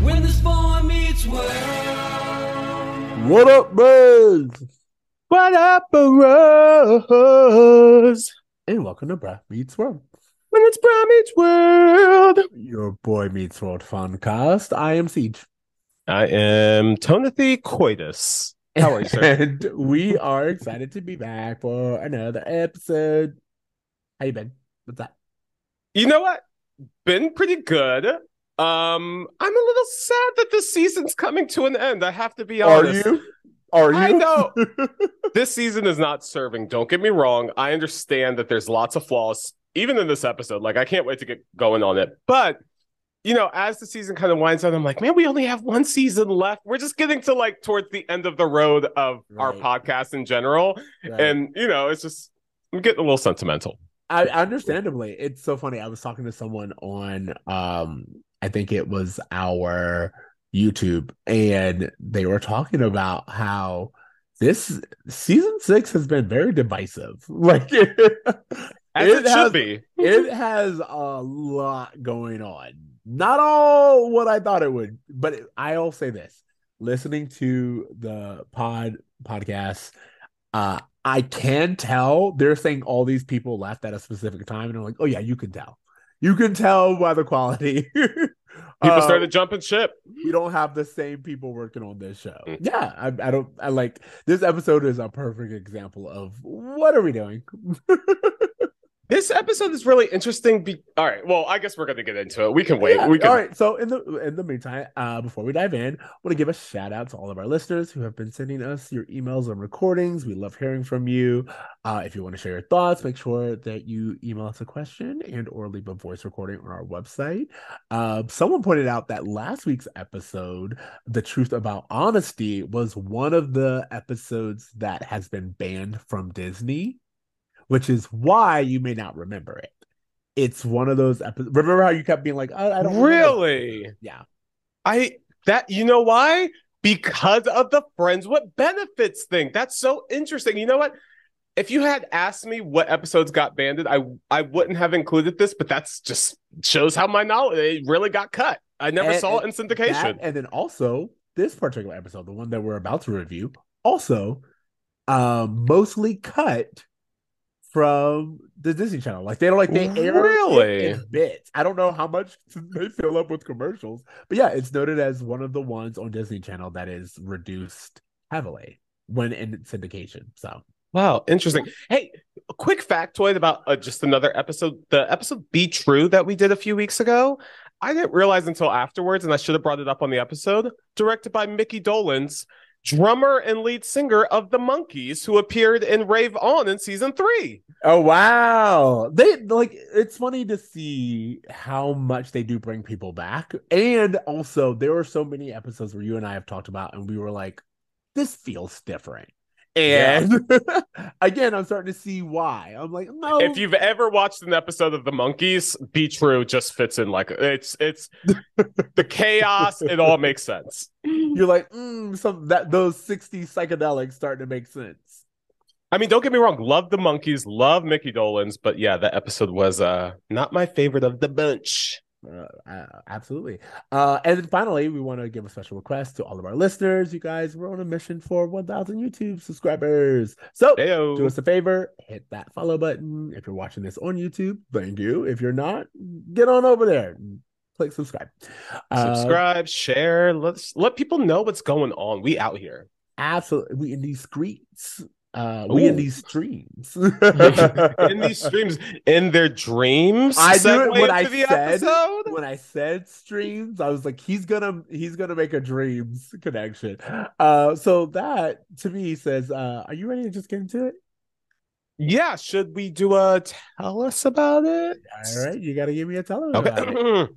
When this boy meets world. What up, birds? What up, bros? And welcome to Bruh Meets World. When it's Bruh Meets World. Your Boy Meets World fancast. I am Siege. I am Tonathy Coitus. How are you, sir? And we are excited to be back for another episode. How you been? What's that? You know what? Been pretty good. I'm a little sad that this season's coming to an end. I have to be honest. Are you? I know. This season is not serving. Don't get me wrong. I understand that there's lots of flaws, even in this episode. Like, I can't wait to get going on it. But, you know, as the season kind of winds down, I'm like, man, we only have one season left. We're just getting to, like, towards the end of the road of our podcast in general. Right. And, you know, it's just, I'm getting a little sentimental. Understandably. It's so funny. I was talking to someone on, I think it was our YouTube, and they were talking about how this season 6 has been very divisive. Like, it should be. It has a lot going on. Not all what I thought it would, but I'll say this. Listening to the podcast, I can tell they're saying all these people left at a specific time, and I'm like, oh yeah, you can tell. You can tell by the quality. People started jumping ship. We don't have the same people working on this show. Mm. Yeah, I like, this episode is a perfect example of what are we doing? This episode is really interesting. All right, well, I guess we're going to get into it. We can wait. Yeah. All right, so in the meantime, before we dive in, I want to give a shout out to all of our listeners who have been sending us your emails and recordings. We love hearing from you. If you want to share your thoughts, make sure that you email us a question and or leave a voice recording on our website. Someone pointed out that last week's episode, The Truth About Honesty, was one of the episodes that has been banned from Disney, which is why you may not remember it. It's one of those episodes. Remember how you kept being like, I don't really remember. Yeah. You know why? Because of the Friends with Benefits thing. That's so interesting. You know what? If you had asked me what episodes got banned, I wouldn't have included this, but that's just shows how my knowledge, it really got cut. I never saw it in syndication. And then also this particular episode, the one that we're about to review, also mostly cut from the Disney Channel. Like, they don't, like, they air really in bits. I don't know how much they fill up with commercials, but yeah, it's noted as one of the ones on Disney Channel that is reduced heavily when in syndication. So wow, interesting. Hey, a quick factoid about just another episode, the episode Be True that we did a few weeks ago. I didn't realize until afterwards, and I should have brought it up on the episode. Directed by Mickey Dolenz, drummer and lead singer of The Monkees, who appeared in Rave On in season 3. Oh, wow. They, like, it's funny to see how much they do bring people back. And also, there were so many episodes where you and I have talked about, and we were like, this feels different. And again, I'm starting to see why. I'm like, no. If you've ever watched an episode of The Monkees, Be True just fits in, like, it's the chaos. It all makes sense. You're like, those 60s psychedelics starting to make sense. I mean, don't get me wrong. Love The Monkees, love Mickey Dolenz, but yeah, that episode was not my favorite of the bunch. Absolutely. And then finally, we want to give a special request to all of our listeners. You guys, we're on a mission for 1,000 YouTube subscribers. So Heyo. Do us a favor, hit that follow button. If you're watching this on YouTube, thank you. If you're not, get on over there. Click subscribe. Share. Let's let people know what's going on. We out here. Absolutely. We in these streets. We in these streams. In these streams. In their dreams. I knew it when I said streams, I was like, he's gonna make a dreams connection. So that to me says, are you ready to just get into it? Yeah, should we do a tell us about it? All right, you gotta give me a tell us about it.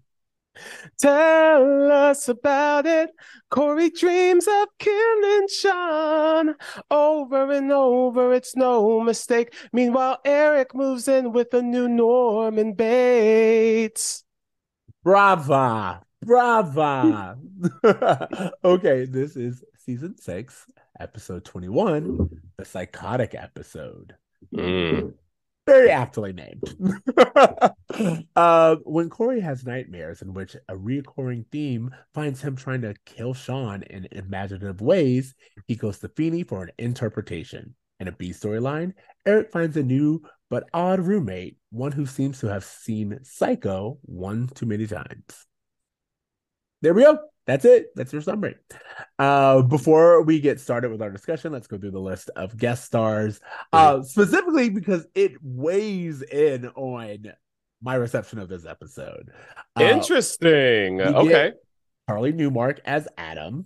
Tell us about it. Cory dreams of killing Shawn over and over. It's no mistake. Meanwhile, Eric moves in with a new Norman Bates. Brava. Brava. Okay, this is season 6, episode 21, the psychotic episode. Very aptly named. When Cory has nightmares in which a recurring theme finds him trying to kill Shawn in imaginative ways, he goes to Feeney for an interpretation. In a B storyline, Eric finds a new but odd roommate, one who seems to have seen Psycho one too many times. There we go. That's it. That's your summary. Before we get started with our discussion, let's go through the list of guest stars, specifically because it weighs in on my reception of this episode. Interesting. Okay. Charlie Newmark as Adam.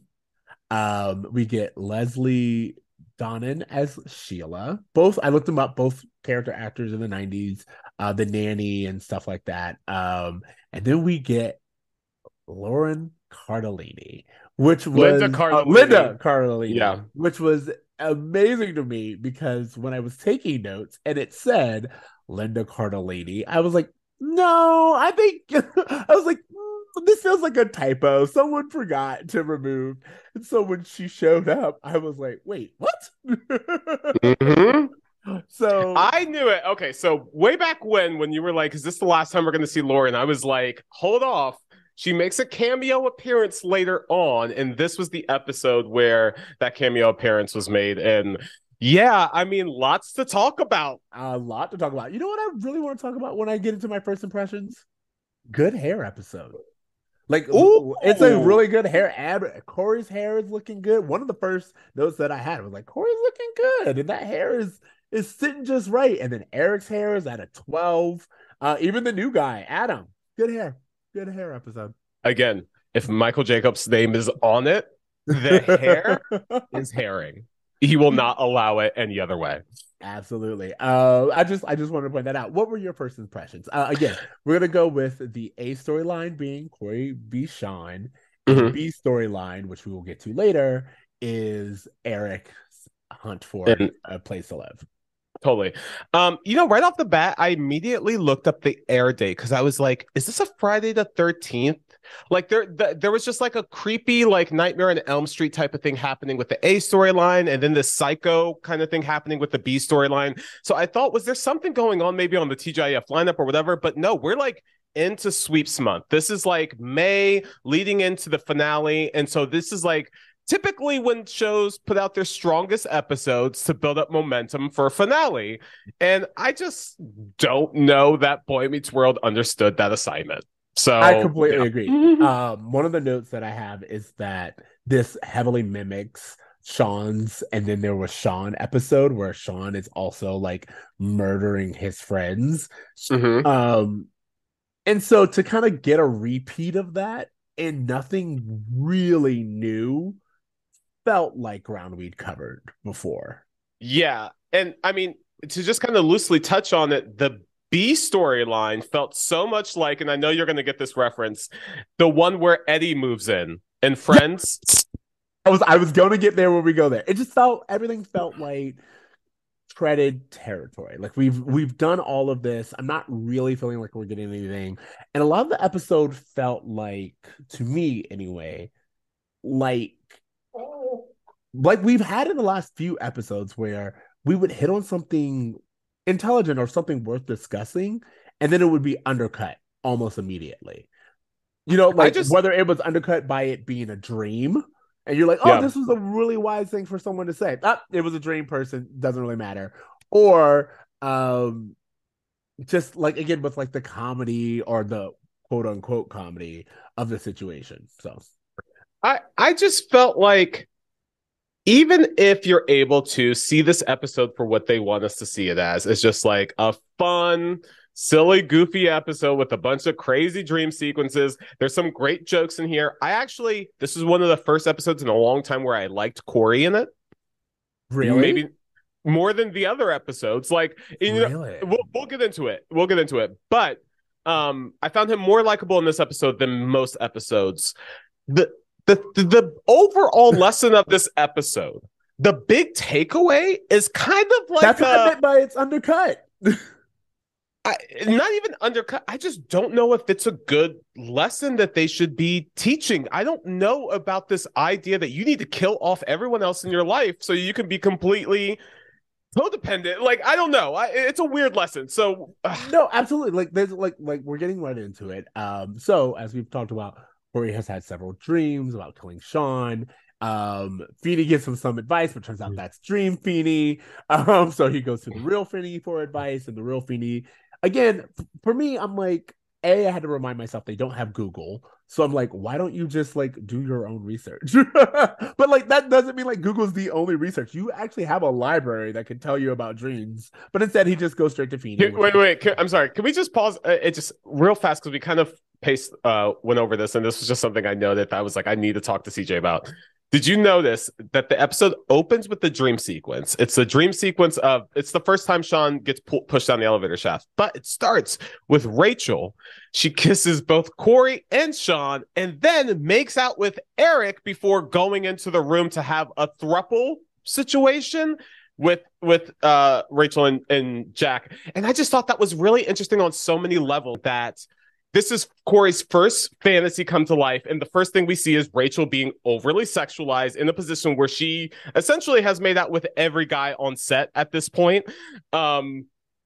We get Leslie Donnan as Sheila. Both, I looked them up, both character actors in the 90s, The Nanny and stuff like that. And then we get Lauren Cardellini, which was Linda Cardellini, yeah, which was amazing to me because when I was taking notes and it said Linda Cardellini, I was like, no, I think I was like, this feels like a typo. Someone forgot to remove. And so when she showed up, I was like, wait, what? Mm-hmm. So I knew it. Okay, so way back when you were like, is this the last time we're going to see Lauren? I was like, hold off. She makes a cameo appearance later on, and this was the episode where that cameo appearance was made. And yeah, I mean, lots to talk about. A lot to talk about. You know what I really want to talk about when I get into my first impressions? Good hair episode. Like, ooh, it's a really good hair ad. Cory's hair is looking good. One of the first notes that I had was like, Cory's looking good, and that hair is sitting just right. And then Eric's hair is at a 12. Even the new guy, Adam, good hair. Good hair episode. Again, if Michael Jacobs' name is on it, the hair is herring. He will not allow it any other way. Absolutely. I just wanted to point that out. What were your first impressions? Again, we're gonna go with the A storyline being Cory v. Shawn. Mm-hmm. The B storyline, which we will get to later, is Eric's hunt for a place to live. Totally. You know, right off the bat, I immediately looked up the air date because I was like, is this a Friday the 13th? Like there was just like a creepy like Nightmare on Elm Street type of thing happening with the A storyline and then the Psycho kind of thing happening with the B storyline. So I thought, was there something going on maybe on the TGIF lineup or whatever? But no, we're like into sweeps month. This is like May leading into the finale. And so this is like typically when shows put out their strongest episodes to build up momentum for a finale. And I just don't know that Boy Meets World understood that assignment. So I completely agree. One of the notes that I have is that this heavily mimics Shawn's and then there was Shawn episode where Shawn is also like murdering his friends. Mm-hmm. And so to kind of get a repeat of that and nothing really new felt like ground we'd covered before. Yeah. And I mean, to just kind of loosely touch on it, the B storyline felt so much like, and I know you're going to get this reference, the one where Eddie moves in and Friends. I was going to get there when we go there. It just felt, everything felt like treaded territory. Like we've done all of this. I'm not really feeling like we're getting anything. And a lot of the episode felt like, to me anyway, like we've had in the last few episodes where we would hit on something intelligent or something worth discussing, and then it would be undercut almost immediately. You know, like whether it was undercut by it being a dream, and you're like, oh, yeah, this was a really wise thing for someone to say. Ah, it was a dream person, doesn't really matter. Or just like, again, with like the comedy or the quote-unquote comedy of the situation. So I just felt like, even if you're able to see this episode for what they want us to see it as, it's just like a fun, silly, goofy episode with a bunch of crazy dream sequences. There's some great jokes in here. This is one of the first episodes in a long time where I liked Cory in it. Really? Maybe more than the other episodes. Like, you know, we'll get into it. But I found him more likable in this episode than most episodes. The overall lesson of this episode, the big takeaway is kind of like... That's what I meant by it's undercut. Not even undercut. I just don't know if it's a good lesson that they should be teaching. I don't know about this idea that you need to kill off everyone else in your life so you can be completely... codependent, like I don't know, it's a weird lesson. So no, absolutely. Like there's like we're getting right into it. So as we've talked about, Cory has had several dreams about killing Shawn. Feeny gives him some advice, but turns out that's Dream Feeny. So he goes to the real Feeny for advice, and the real Feeny again. For me, I'm like, I had to remind myself they don't have Google. So I'm like, why don't you just like do your own research? But like that doesn't mean like Google's the only research. You actually have a library that can tell you about dreams. But instead, he just goes straight to Feeny. Wait. I'm sorry. Can we just pause it just real fast because we kind of went over this, and this was just something I noted that I was like, I need to talk to CJ about. Did you notice that the episode opens with the dream sequence? It's the dream sequence of it's the first time Shawn gets pushed down the elevator shaft, but it starts with Rachel. She kisses both Cory and Shawn and then makes out with Eric before going into the room to have a throuple situation with Rachel and Jack. And I just thought that was really interesting on so many levels that this is Cory's first fantasy come to life, and the first thing we see is Rachel being overly sexualized in a position where she essentially has made out with every guy on set at this point.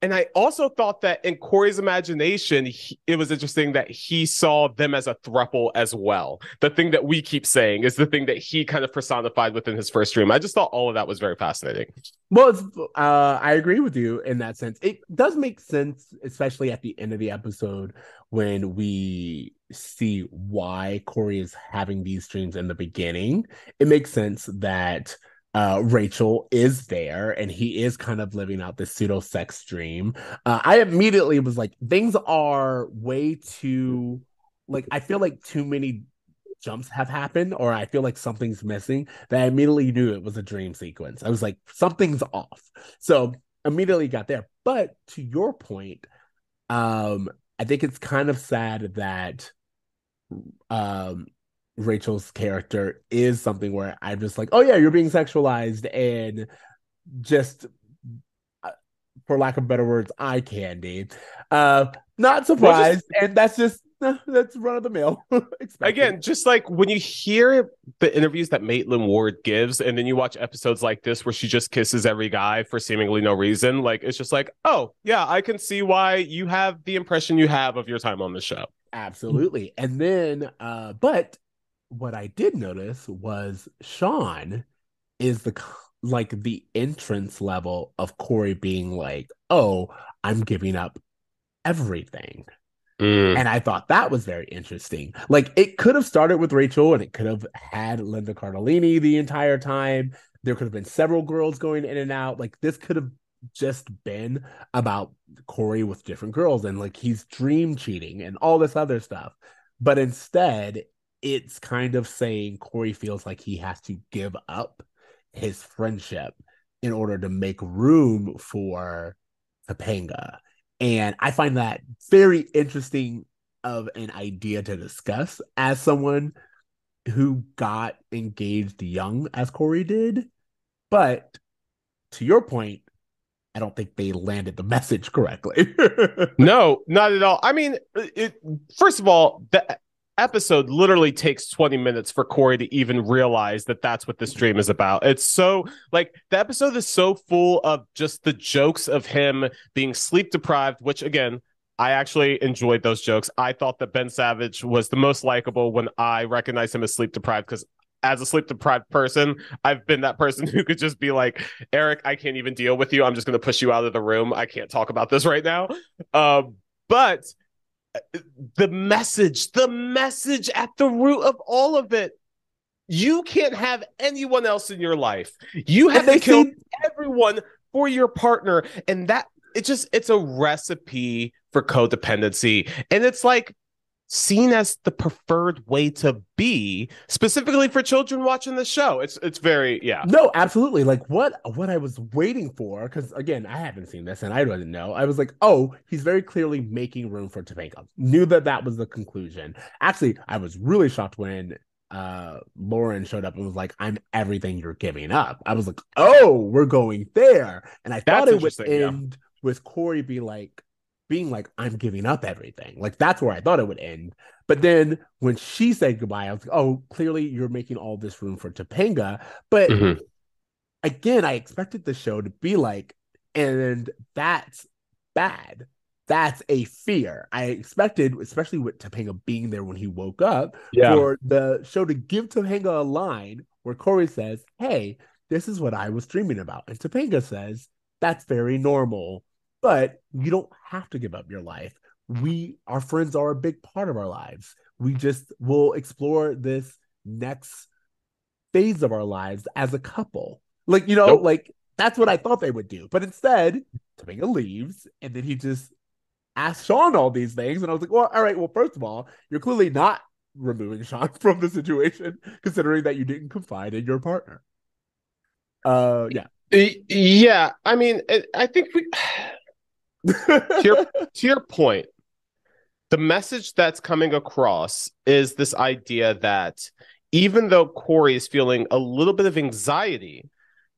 And I also thought that in Cory's imagination, it was interesting that he saw them as a throuple as well. The thing that we keep saying is the thing that he kind of personified within his first dream. I just thought all of that was very fascinating. Well, I agree with you in that sense. It does make sense, especially at the end of the episode when we see why Cory is having these dreams in the beginning. It makes sense that... Rachel is there and he is kind of living out this pseudo sex dream. I immediately was like, things are way too, like, I feel like too many jumps have happened, or I feel like something's missing, that I immediately knew it was a dream sequence. I was like, something's off. So immediately got there. But to your point, I think it's kind of sad that, Rachel's character is something where I'm just like, oh yeah, you're being sexualized and just, for lack of better words, eye candy. Not surprised, and that's just that's run of the mill. Again, just like when you hear the interviews that Maitland Ward gives, and then you watch episodes like this where she just kisses every guy for seemingly no reason. Like it's just like, oh yeah, I can see why you have the impression you have of your time on the show. Absolutely, and then but. What I did notice was Shawn is the entrance level of Cory being like, oh, I'm giving up everything. And I thought that was very interesting. Like it could have started with Rachel and it could have had Linda Cardellini the entire time. There could have been several girls going in and out. Like this could have just been about Cory with different girls and like he's dream cheating and all this other stuff. But instead, it's kind of saying Cory feels like he has to give up his friendship in order to make room for Topanga. And I find that very interesting of an idea to discuss as someone who got engaged young as Cory did. But to your point, I don't think they landed the message correctly. No, not at all. I mean, first of all, that episode literally takes 20 minutes for Cory to even realize that that's what this dream is about. It's so like the episode is so full of just the jokes of him being sleep deprived, which again, I actually enjoyed those jokes. I thought that Ben Savage was the most likable when I recognized him as sleep deprived, because as a sleep deprived person, I've been that person who could just be like, Eric, I can't even deal with you. I'm just going to push you out of the room. I can't talk about this right now. But the message at the root of all of it, you can't have anyone else in your life. You have to kill everyone for your partner. And that it's a recipe for codependency. And it's like, seen as the preferred way to be, specifically for children watching the show. It's very, yeah. No, absolutely. Like what I was waiting for, because again, I haven't seen this and I didn't know. I was like, oh, he's very clearly making room for Topanga. Knew that was the conclusion. Actually, I was really shocked when Lauren showed up and was like, I'm everything you're giving up. I was like, oh, we're going there. And I thought it would end with Cory being like, I'm giving up everything. Like, that's where I thought it would end. But then when she said goodbye, I was like, oh, clearly you're making all this room for Topanga. But again, I expected the show to be like, and that's bad. That's a fear. I expected, especially with Topanga being there when he woke up, for the show to give Topanga a line where Cory says, hey, this is what I was dreaming about. And Topanga says, that's very normal. But you don't have to give up your life. Our friends are a big part of our lives. We just will explore this next phase of our lives as a couple. Like, you know, like that's what I thought they would do. But instead, Topanga leaves, and then he just asks Shawn all these things. And I was like, well, all right, well, first of all, you're clearly not removing Shawn from the situation, considering that you didn't confide in your partner. Yeah, I mean, I think we... to your point, the message that's coming across is this idea that even though Cory is feeling a little bit of anxiety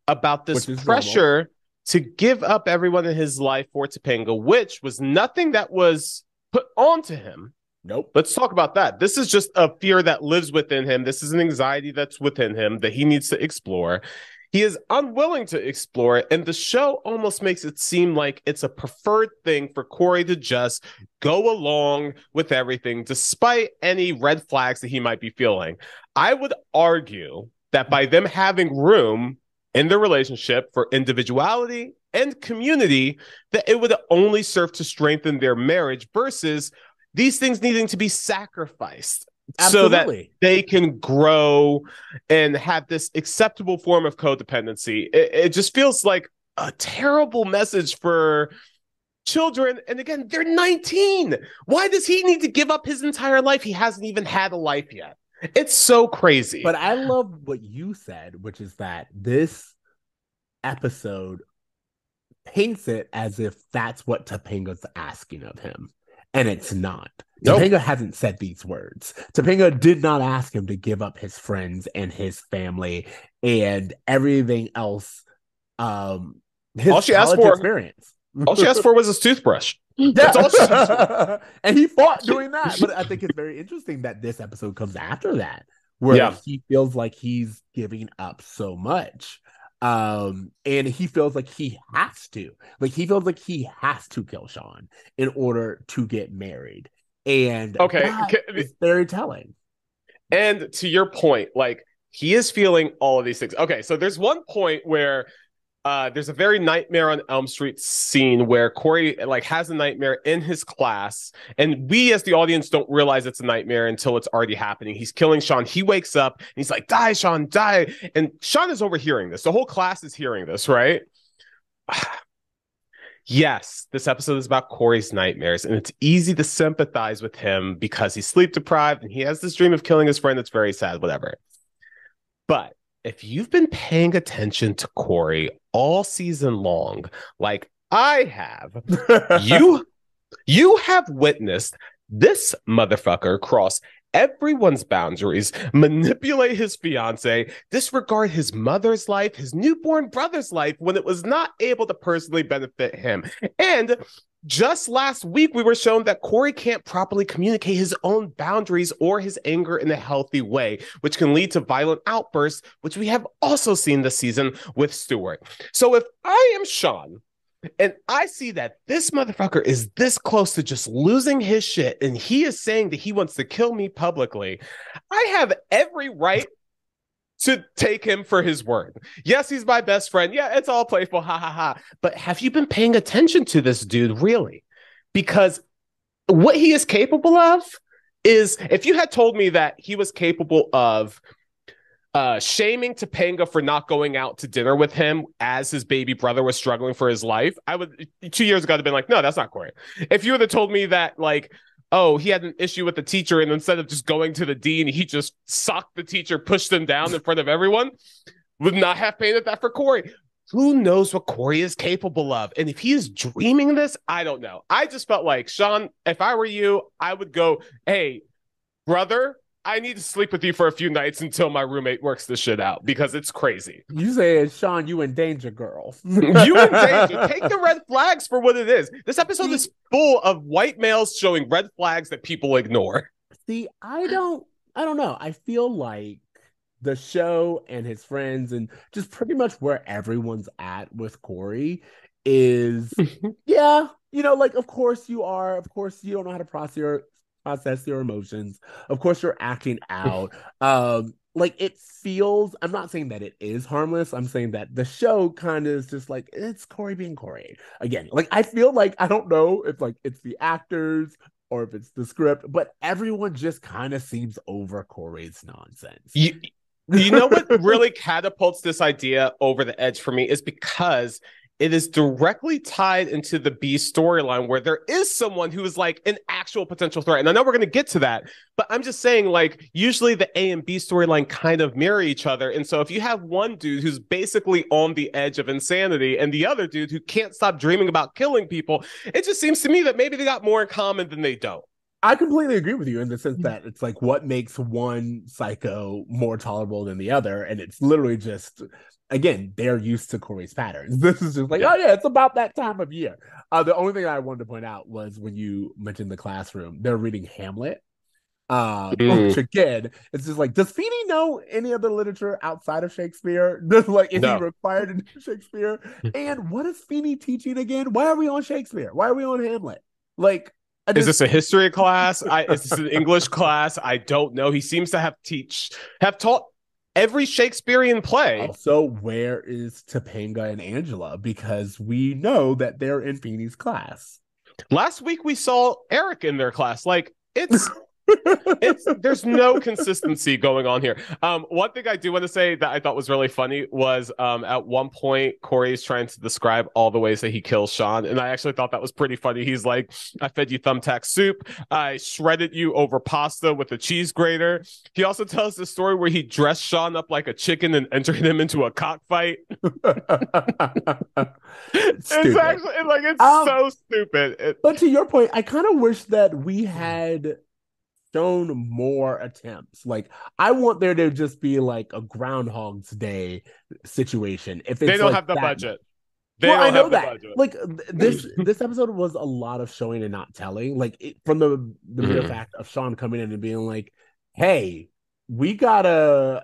about this pressure to give up everyone in his life for Topanga, which was nothing that was put onto him. Nope. Let's talk about that. This is just a fear that lives within him. This is an anxiety that's within him that he needs to explore. He is unwilling to explore it, and the show almost makes it seem like it's a preferred thing for Cory to just go along with everything, despite any red flags that he might be feeling. I would argue that by them having room in their relationship for individuality and community, that it would only serve to strengthen their marriage versus these things needing to be sacrificed. Absolutely. So that they can grow and have this acceptable form of codependency. It just feels like a terrible message for children. And again, they're 19. Why does he need to give up his entire life? He hasn't even had a life yet. It's so crazy. But I love what you said, which is that this episode paints it as if that's what Topanga's asking of him. And it's not. Nope. Topanga hasn't said these words. Topanga did not ask him to give up his friends and his family and everything else. All she asked for was his toothbrush. Yeah. That's all she asked for. And he fought doing that. But I think it's very interesting that this episode comes after that, where he feels like he's giving up so much. And he feels like he has to. Like, he feels like he has to kill Shawn in order to get married. And it's very telling. And to your point, like, he is feeling all of these things. Okay, so there's one point where there's a very Nightmare on Elm Street scene where Cory like has a nightmare in his class, and we as the audience don't realize it's a nightmare until it's already happening. He's killing Shawn. He wakes up and he's like, die, Shawn, die. And Shawn is overhearing this. The whole class is hearing this, right? Yes, this episode is about Cory's nightmares, and it's easy to sympathize with him because he's sleep deprived and he has this dream of killing his friend that's very sad, whatever. But if you've been paying attention to Cory all season long, like I have, you have witnessed this motherfucker cross everyone's boundaries, manipulate his fiance, disregard his mother's life, his newborn brother's life when it was not able to personally benefit him. And just last week, we were shown that Cory can't properly communicate his own boundaries or his anger in a healthy way, which can lead to violent outbursts, which we have also seen this season with Stewart. So if I am Shawn, and I see that this motherfucker is this close to just losing his shit, and he is saying that he wants to kill me publicly, I have every right to take him for his word. Yes, he's my best friend. Yeah, it's all playful. Ha, ha, ha. But have you been paying attention to this dude, really? Because what he is capable of is, if you had told me that he was capable of shaming Topanga for not going out to dinner with him as his baby brother was struggling for his life, I would 2 years ago have been like, no, that's not Cory. If you would have told me that, like, oh, he had an issue with the teacher, and instead of just going to the dean, he just socked the teacher, pushed him down in front of everyone. Would not have painted that for Cory. Who knows what Cory is capable of? And if he is dreaming this, I don't know. I just felt like, Shawn, if I were you, I would go, hey, brother, I need to sleep with you for a few nights until my roommate works this shit out, because it's crazy. You said, Shawn, you in danger, girl. You in danger. Take the red flags for what it is. This episode is full of white males showing red flags that people ignore. See, I don't know. I feel like the show and his friends and just pretty much where everyone's at with Cory is, yeah, you know, like, of course you are. Of course you don't know how to process your emotions. Of course you're acting out. Like, it feels, I'm not saying that it is harmless. I'm saying that the show kind of is just like, it's Cory being Cory again. Like, I feel like, I don't know if like it's the actors or if it's the script, but everyone just kind of seems over Cory's nonsense. You know what really catapults this idea over the edge for me is because it is directly tied into the B storyline, where there is someone who is like an actual potential threat. And I know we're going to get to that, but I'm just saying, like, usually the A and B storyline kind of mirror each other. And so if you have one dude who's basically on the edge of insanity and the other dude who can't stop dreaming about killing people, it just seems to me that maybe they got more in common than they don't. I completely agree with you in the sense that it's like, what makes one psycho more tolerable than the other? And it's literally just, again, they're used to Cory's patterns. This is just like, yeah. Oh yeah, it's about that time of year. The only thing I wanted to point out was when you mentioned the classroom, they're reading Hamlet. Which again, it's just like, does Feeney know any other literature outside of Shakespeare? Like, is he required to do Shakespeare? And what is Feeney teaching again? Why are we on Shakespeare? Why are we on Hamlet? Like, is this a history class? Is this an English class? I don't know. He seems to have taught every Shakespearean play. Also, where is Topanga and Angela? Because we know that they're in Feeney's class. Last week we saw Eric in their class. Like, it's there's no consistency going on here. One thing I do want to say that I thought was really funny was at one point Cory is trying to describe all the ways that he kills Shawn, and I actually thought that was pretty funny. He's like, I fed you thumbtack soup, I shredded you over pasta with a cheese grater. He also tells the story where he dressed Shawn up like a chicken and entered him into a cockfight. It's actually like, it's so stupid. But to your point, I kind of wish that we had shown more attempts. Like, I want there to just be like a Groundhog's Day situation. If it's, they don't like have the budget. I know that. Budget. Like, this episode was a lot of showing and not telling. Like, from the mere fact of Shawn coming in and being like, "Hey, we gotta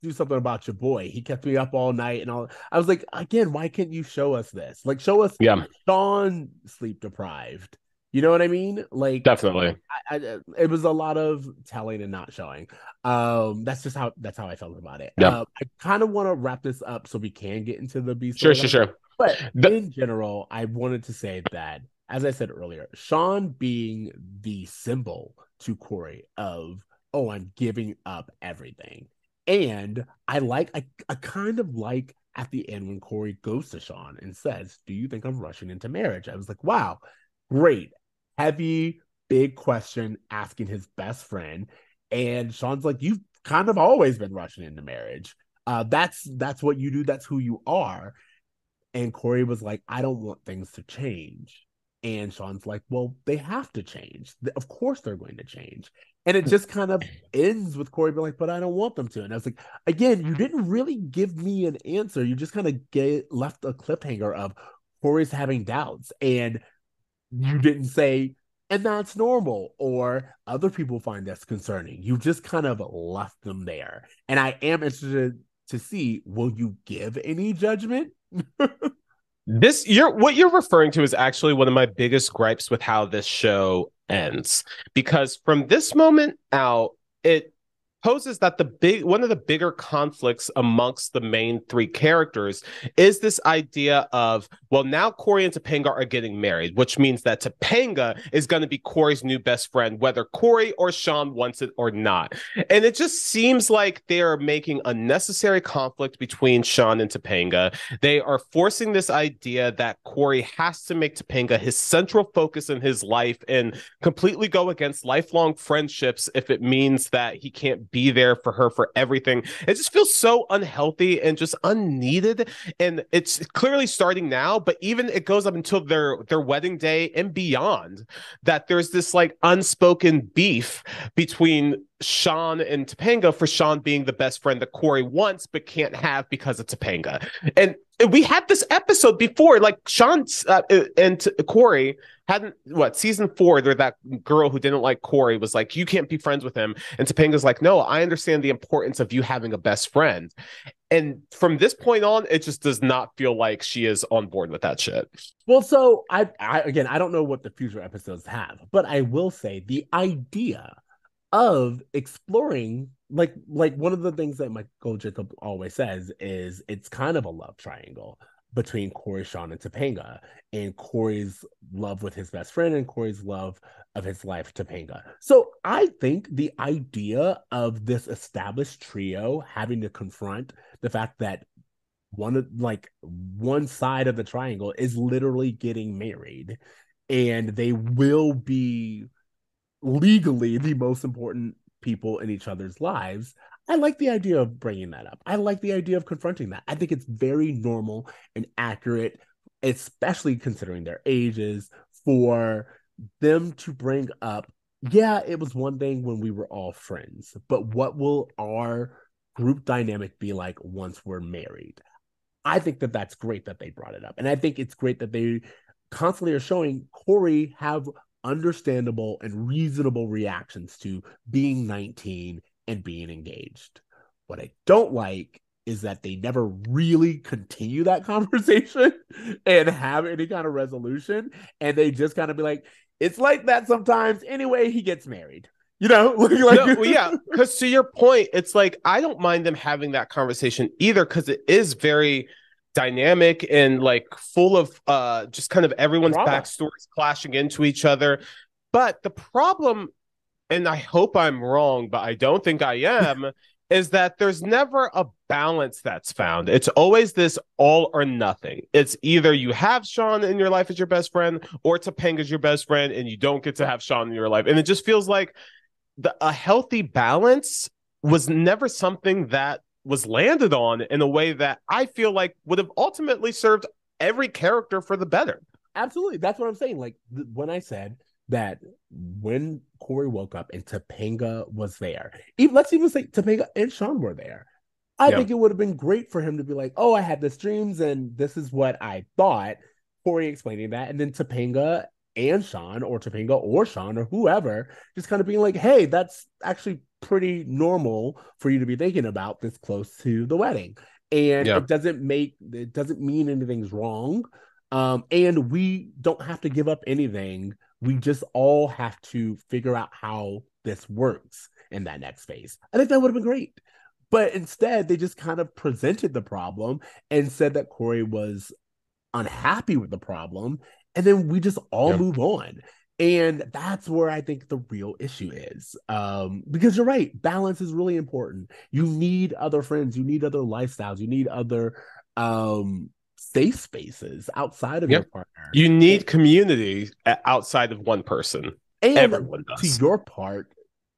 do something about your boy. He kept me up all night and all." I was like, again, why can't you show us this? Like, show us Shawn sleep deprived. You know what I mean? Like, definitely. It was a lot of telling and not showing. That's how I felt about it. Yeah. I kind of want to wrap this up so we can get into the B story. Sure. But in general, I wanted to say that, as I said earlier, Shawn being the symbol to Cory of, oh, I'm giving up everything. And I kind of like at the end when Cory goes to Shawn and says, do you think I'm rushing into marriage? I was like, wow, great. Heavy, big question asking his best friend. And Shawn's like, you've kind of always been rushing into marriage. That's what you do. That's who you are. And Cory was like, I don't want things to change. And Shawn's like, well, they have to change. Of course they're going to change. And it just kind of ends with Cory being like, but I don't want them to. And I was like, again, you didn't really give me an answer. You just kind of left a cliffhanger of Cory's having doubts. And you didn't say, and that's normal, or other people find that's concerning. You just kind of left them there. And I am interested to see, will you give any judgment? What you're referring to is actually one of my biggest gripes with how this show ends. Because from this moment out, it poses that one of the bigger conflicts amongst the main three characters is this idea of, well, now Cory and Topanga are getting married, which means that Topanga is going to be Cory's new best friend, whether Cory or Shawn wants it or not. And it just seems like they are making unnecessary conflict between Shawn and Topanga. They are forcing this idea that Cory has to make Topanga his central focus in his life and completely go against lifelong friendships if it means that he can't be there for her for everything. It just feels so unhealthy and just unneeded, and it's clearly starting now, but even it goes up until their wedding day and beyond, that there's this like unspoken beef between Shawn and Topanga for Shawn being the best friend that Cory wants but can't have because of Topanga. And we had this episode before, like Shawn and Cory hadn't, season 4, they're that girl who didn't like Cory was like, you can't be friends with him. And Topanga's like, no, I understand the importance of you having a best friend. And from this point on, it just does not feel like she is on board with that shit. Well, so I don't know what the future episodes have, but I will say the idea of exploring, like one of the things that Michael Jacob always says is it's kind of a love triangle between Cory, Shawn, and Topanga, and Cory's love with his best friend and Cory's love of his life, Topanga. So I think the idea of this established trio having to confront the fact that one side of the triangle is literally getting married, and they will be legally the most important people in each other's lives. I like the idea of bringing that up. I like the idea of confronting that. I think it's very normal and accurate, especially considering their ages, for them to bring up, yeah, it was one thing when we were all friends, but what will our group dynamic be like once we're married? I think that that's great that they brought it up. And I think it's great that they constantly are showing Cory have understandable and reasonable reactions to being 19 and being engaged. What I don't like is that they never really continue that conversation and have any kind of resolution, and they just kind of be like, it's like that sometimes. Anyway, he gets married. You know, because to your point, it's like, I don't mind them having that conversation either, because it is very dynamic and like full of just kind of everyone's backstories clashing into each other. But the problem, and I hope I'm wrong, but I don't think I am, is that there's never a balance that's found. It's always this all or nothing. It's either you have Shawn in your life as your best friend, or Topanga's your best friend and you don't get to have Shawn in your life. And it just feels like a healthy balance was never something that was landed on in a way that I feel like would have ultimately served every character for the better. Absolutely. That's what I'm saying. Like when I said that when Cory woke up and Topanga was there, let's even say Topanga and Shawn were there, I think it would have been great for him to be like, oh, I had these dreams and this is what I thought, Cory explaining that. And then Topanga and Shawn, or Topanga or Shawn or whoever, just kind of being like, hey, that's actually pretty normal for you to be thinking about this close to the wedding, and it doesn't mean anything's wrong, and we don't have to give up anything. We just all have to figure out how this works in that next phase. I think that would have been great, but instead they just kind of presented the problem and said that Cory was unhappy with the problem, and then we just all move on. And that's where I think the real issue is. Because you're right, balance is really important. You need other friends, you need other lifestyles, you need other safe spaces outside of your partner. You need community outside of one person. And everyone does. To your part,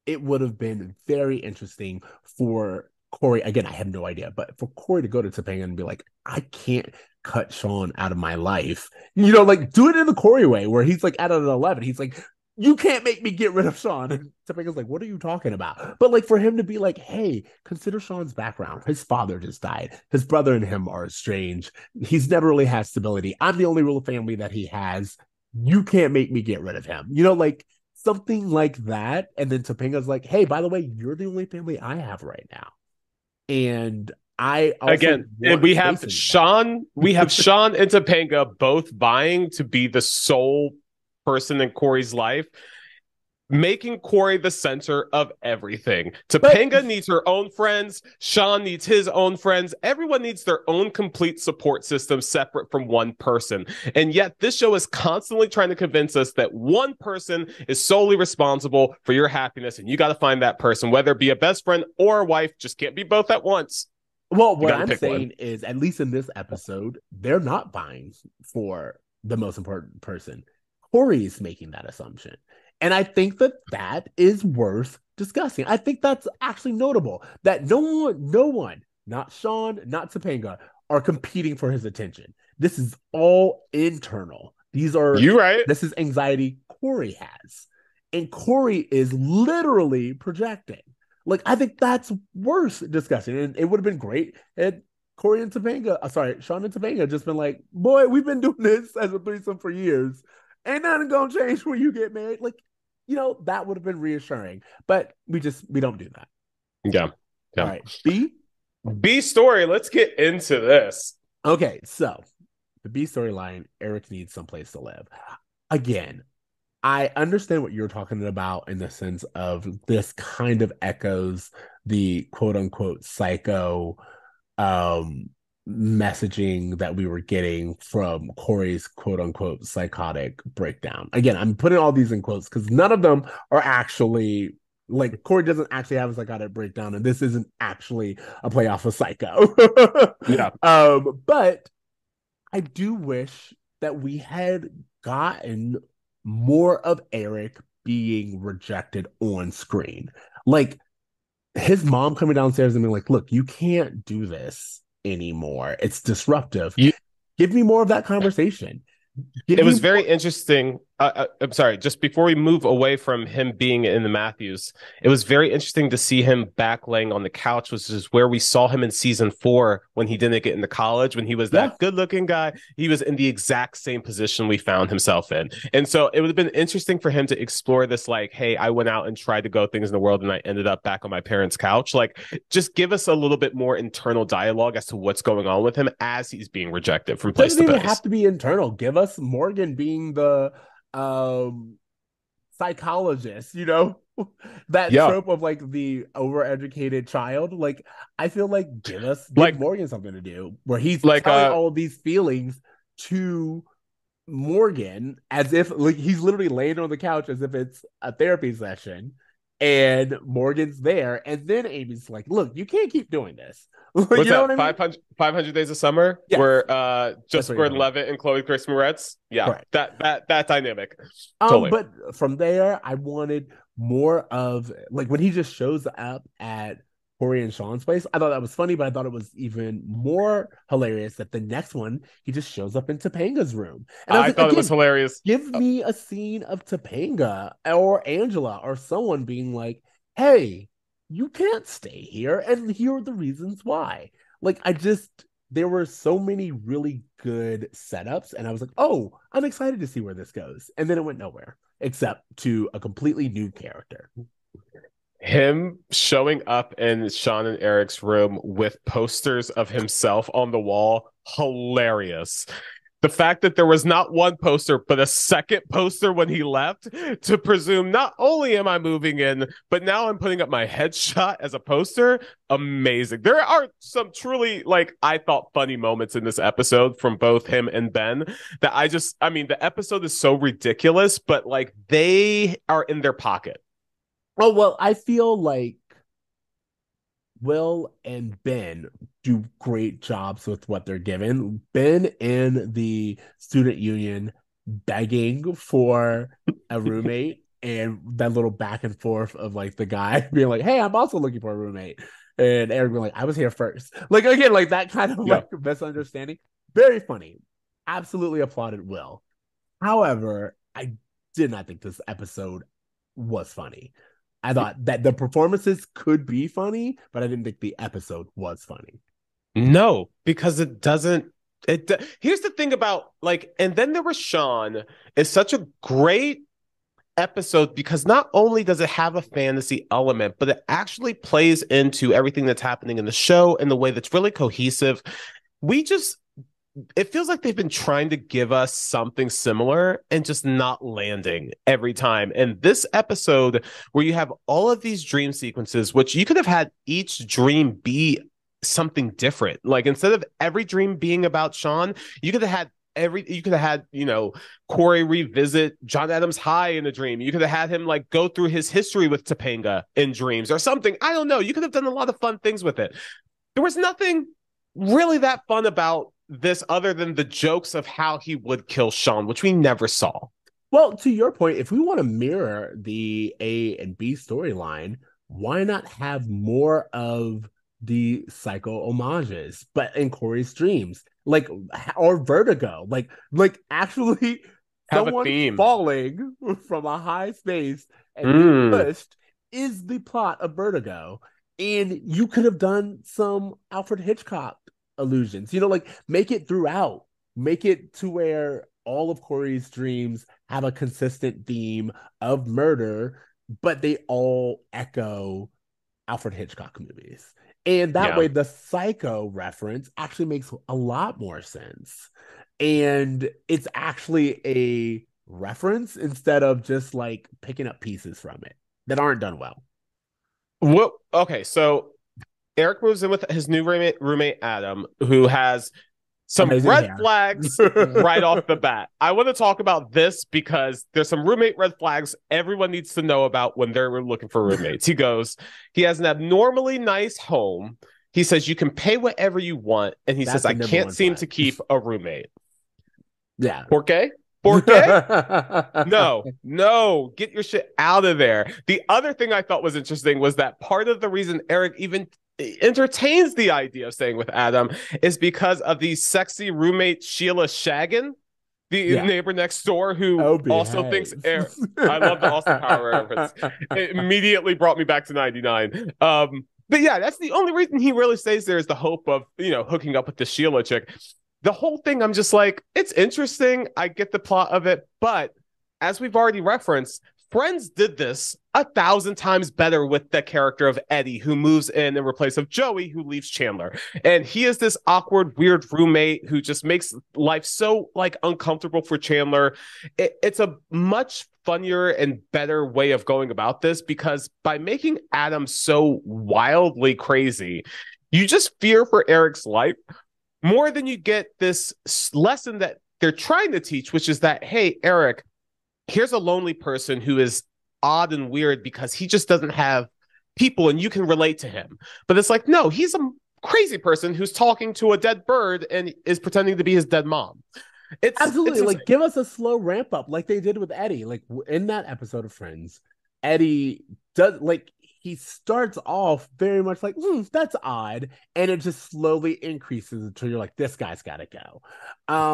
it would have been very interesting for Cory, again, I have no idea, but for Cory to go to Topanga and be like, I can't cut Shawn out of my life, you know, like do it in the Cory way where he's like at an 11, he's like, you can't make me get rid of Shawn, and Topanga's like, what are you talking about? But like for him to be like, hey, consider Sean's background, his father just died, his brother and him are estranged, he's never really had stability, I'm the only real family that he has, you can't make me get rid of him, you know, like something like that. And then Topanga's like, hey, by the way, you're the only family I have right now. And we have Shawn and Topanga both vying to be the sole person in Cory's life. making Cory the center of everything. Topanga needs her own friends. Shawn needs his own friends. Everyone needs their own complete support system separate from one person. And yet this show is constantly trying to convince us that one person is solely responsible for your happiness. And you got to find that person, whether it be a best friend or a wife. Just can't be both at once. Well, what I'm saying is, at least in this episode, they're not vying for the most important person. Cory is making that assumption. And I think that that is worth discussing. I think that's actually notable, that no one, not Shawn, not Topanga, are competing for his attention. This is all internal. This is anxiety Cory has. And Cory is literally projecting. Like, I think that's worth discussing. And it would have been great had Shawn and Topanga just been like, boy, we've been doing this as a threesome for years. Ain't nothing gonna change when you get married. Like, you know, that would have been reassuring. But we don't do that. Yeah. All right. B story. Let's get into this. Okay, so the B storyline, Eric needs someplace to live. Again, I understand what you're talking about in the sense of this kind of echoes the quote unquote psycho messaging that we were getting from Cory's quote unquote psychotic breakdown. Again, I'm putting all these in quotes because none of them are actually, like, Cory doesn't actually have a psychotic breakdown, and this isn't actually a play off of Psycho. Yeah. But I do wish that we had gotten more of Eric being rejected on screen. Like, his mom coming downstairs and being like, look, you can't do this anymore. It's disruptive. Give me more of that conversation. It was very interesting. I'm sorry, just before we move away from him being in the Matthews, it was very interesting to see him back laying on the couch, which is where we saw him in season 4 when he didn't get into college, when he was that good-looking guy. He was in the exact same position we found himself in. And so it would have been interesting for him to explore this, like, hey, I went out and tried to go things in the world and I ended up back on my parents' couch. Like, just give us a little bit more internal dialogue as to what's going on with him as he's being rejected from place to place. It doesn't even have to be internal. Give us Morgan being the psychologist, you know, that trope of, like, the overeducated child. Like, I feel like give Morgan something to do where he's like telling all these feelings to Morgan as if, like, he's literally laying on the couch as if it's a therapy session and Morgan's there, and then Amy's like, look, you can't keep doing this. What's you know that? What I mean? 500 Days of Summer, where Joseph Gordon-Levitt and Chloe Grace Moretz. Yeah, correct. that dynamic. Totally. But from there, I wanted more of, like, when he just shows up at Cory and Shawn's place. I thought that was funny, but I thought it was even more hilarious that the next one he just shows up in Topanga's room. And I thought it was hilarious. Give me a scene of Topanga or Angela or someone being like, hey, you can't stay here, and here are the reasons why. Like, there were so many really good setups, and I was like, oh, I'm excited to see where this goes. And then it went nowhere, except to a completely new character. Him showing up in Shawn and Eric's room with posters of himself on the wall, hilarious. The fact that there was not one poster, but a second poster when he left, to presume not only am I moving in, but now I'm putting up my headshot as a poster. Amazing. There are some truly, like, I thought funny moments in this episode from both him and Ben that the episode is so ridiculous, but, like, they are in their pocket. Oh, well, I feel like Will and Ben do great jobs with what they're given. Ben in the student union begging for a roommate, and that little back and forth of, like, the guy being like, hey, I'm also looking for a roommate. And Eric being like, I was here first. Like, again, like, that kind of like misunderstanding. Very funny. Absolutely applauded Will. However, I did not think this episode was funny. I thought that the performances could be funny, but I didn't think the episode was funny. No, because it doesn't. Here's the thing about, like, and then there was Shawn. It's such a great episode because not only does it have a fantasy element, but it actually plays into everything that's happening in the show in the way that's really cohesive. We just it feels like they've been trying to give us something similar and just not landing every time. And this episode where you have all of these dream sequences, which you could have had each dream be something different. Like instead of every dream being about Shawn, you could have had Cory revisit John Adams High in a dream. You could have had him like go through his history with Topanga in dreams or something. I don't know. You could have done a lot of fun things with it. There was nothing really that fun about this other than the jokes of how he would kill Shawn, which we never saw. Well, to your point, if we want to mirror the A and B storyline, why not have more of the Psycho homages, but in Cory's dreams? Like, or Vertigo, like actually have someone falling from a high space and being pushed is the plot of Vertigo. And you could have done some Alfred Hitchcock allusions, you know, like make it throughout, make it to where all of Cory's dreams have a consistent theme of murder, but they all echo Alfred Hitchcock movies. And that way, the Psycho reference actually makes a lot more sense. And it's actually a reference instead of just like picking up pieces from it that aren't done well. Well, okay. So Eric moves in with his new roommate Adam, who has some red flags right off the bat. I want to talk about this because there's some roommate red flags everyone needs to know about when they're looking for roommates. He has an abnormally nice home. He says, you can pay whatever you want. And he says, I can't seem to keep a roommate. Yeah. Porque? No, get your shit out of there. The other thing I thought was interesting was that part of the reason Eric even entertains the idea of staying with Adam is because of the sexy roommate Sheila Shagan, the neighbor next door, who also thinks Eric. I love the Austin Power reference. It immediately brought me back to 99. But yeah, that's the only reason he really stays there, is the hope of, you know, hooking up with the Sheila chick. The whole thing, I'm just like, it's interesting. I get the plot of it. But as we've already referenced, Friends did this 1,000 times better with the character of Eddie, who moves in replace of Joey, who leaves Chandler. And he is this awkward, weird roommate who just makes life so like uncomfortable for Chandler. It's a much funnier and better way of going about this, because by making Adam so wildly crazy, you just fear for Eric's life more than you get this lesson that they're trying to teach, which is that, hey, Eric, here's a lonely person who is odd and weird because he just doesn't have people and you can relate to him. But it's like, no, he's a crazy person who's talking to a dead bird and is pretending to be his dead mom. It's like, give us a slow ramp up like they did with Eddie. Like in that episode of Friends, Eddie does like, he starts off very much like, that's odd. And it just slowly increases until you're like, this guy's got to go.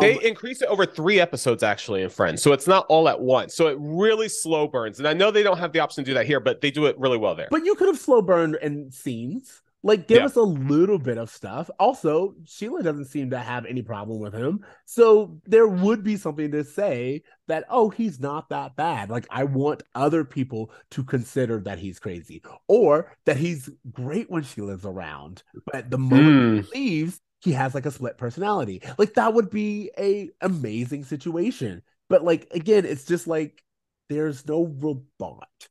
They increase it over 3 episodes, actually, in Friends. So it's not all at once. So it really slow burns. And I know they don't have the option to do that here, but they do it really well there. But you could have slow burned in scenes. Like, give us a little bit of stuff. Also, Sheila doesn't seem to have any problem with him. So there would be something to say that, oh, he's not that bad. Like, I want other people to consider that he's crazy, or that he's great when Sheila's around, but the moment he leaves, he has like a split personality. Like, that would be an amazing situation. But like, again, it's just like, there's no real thought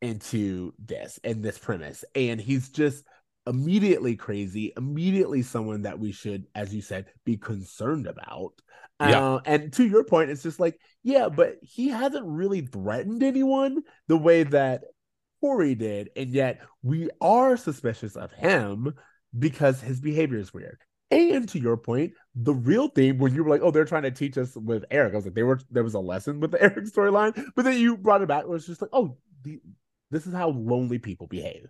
into this and this premise. And he's just immediately crazy, immediately someone that we should, as you said, be concerned about. And to your point, it's just like, yeah, but he hasn't really threatened anyone the way that Cory did. And yet we are suspicious of him because his behavior is weird. And to your point, the real thing, when you were like, oh, they're trying to teach us with Eric. I was like, there was a lesson with the Eric storyline, but then you brought it back. It was just like, oh, this is how lonely people behave.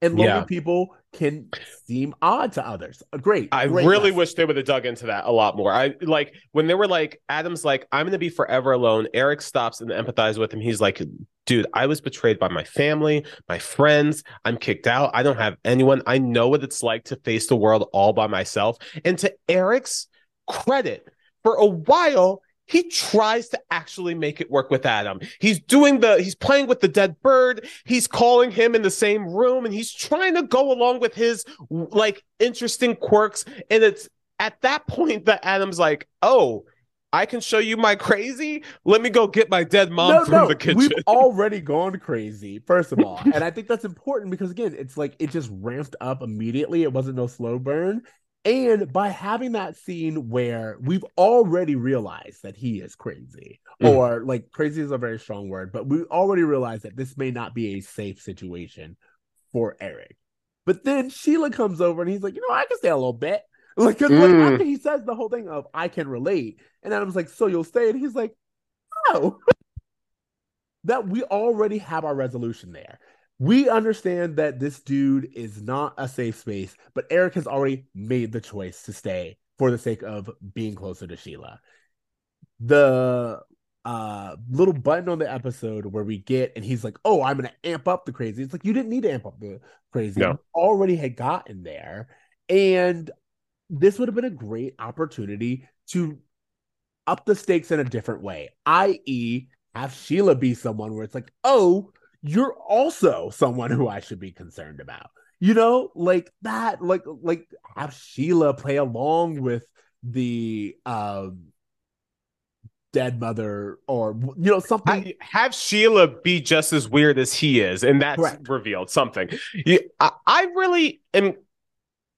And lonely people can seem odd to others. Great. I really wish they would have dug into that a lot more. I like when they were like, Adam's like, I'm going to be forever alone. Eric stops and empathizes with him. He's like, dude, I was betrayed by my family, my friends. I'm kicked out. I don't have anyone. I know what it's like to face the world all by myself. And to Eric's credit, for a while, he tries to actually make it work with Adam. He's playing with the dead bird. He's calling him in the same room and he's trying to go along with his like interesting quirks. And it's At that point, the Adam's like, oh, I can show you my crazy. Let me go get my dead mom from the kitchen. We've already gone crazy, first of all. And I think that's important because, again, it's like it just ramped up immediately. It wasn't no slow burn. And by having that scene where we've already realized that he is crazy, or like crazy is a very strong word, but we already realized that this may not be a safe situation for Eric. But then Sheila comes over and he's like, you know, I can stay a little bit. Like, like after he says the whole thing of I can relate, and Adam's like, so you'll stay? And he's like, no. That we already have our resolution there. We understand that this dude is not a safe space, but Eric has already made the choice to stay for the sake of being closer to Sheila. The little button on the episode where we get, and he's like, oh, I'm going to amp up the crazy. It's like, you didn't need to amp up the crazy. No. You already had gotten there. And this would have been a great opportunity to up the stakes in a different way, i.e. have Sheila be someone where it's like, oh, you're also someone who I should be concerned about, you know, like that, like have Sheila play along with the dead mother, or, you know, something. Have Sheila be just as weird as he is. And that's correct. Revealed something. Yeah, I really am.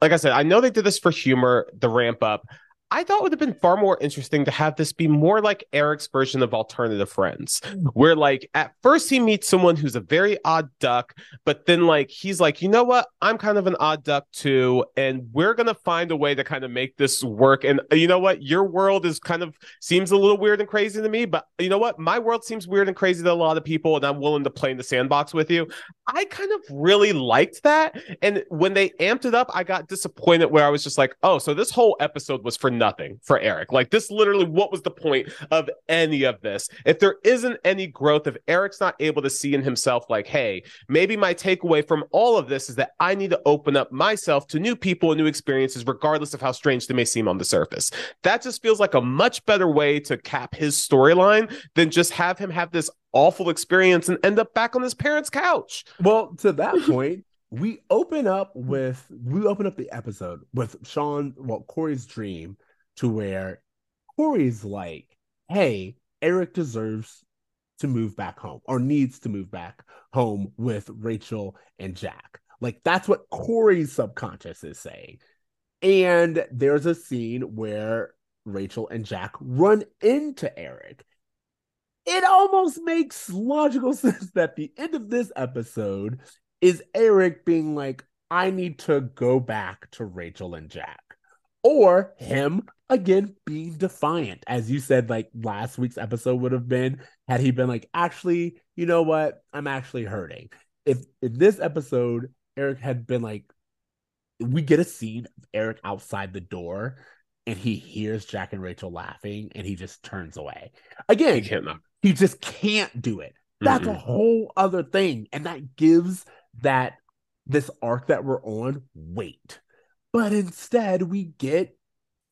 Like I said, I know they did this for humor, the ramp up. I thought it would have been far more interesting to have this be more like Eric's version of Alternative Friends, where like at first he meets someone who's a very odd duck, but then like he's like, you know what? I'm kind of an odd duck too, and we're going to find a way to kind of make this work. And you know what? Your world is kind of seems a little weird and crazy to me, but you know what? My world seems weird and crazy to a lot of people, and I'm willing to play in the sandbox with you. I kind of really liked that. And when they amped it up, I got disappointed where I was just like, oh, so this whole episode was for nothing for Eric. Like, this literally, what was the point of any of this? If there isn't any growth, if Eric's not able to see in himself, like, hey, maybe my takeaway from all of this is that I need to open up myself to new people and new experiences, regardless of how strange they may seem on the surface. That just feels like a much better way to cap his storyline than just have him have this awful experience and end up back on his parents' couch. Well, to that point, we open up the episode with Cory's dream, to where Cory's like, hey, Eric deserves to move back home, or needs to move back home with Rachel and Jack. Like, that's what Cory's subconscious is saying. And there's a scene where Rachel and Jack run into Eric. It almost makes logical sense that the end of this episode is Eric being like, I need to go back to Rachel and Jack. Or him, again, being defiant. As you said, like, last week's episode would have been, had he been like, actually, you know what? I'm actually hurting. If in this episode, Eric had been like, we get a scene of Eric outside the door, and he hears Jack and Rachel laughing, and he just turns away. Again, he just can't do it. That's a whole other thing. And that gives that this arc that we're on weight. But instead, we get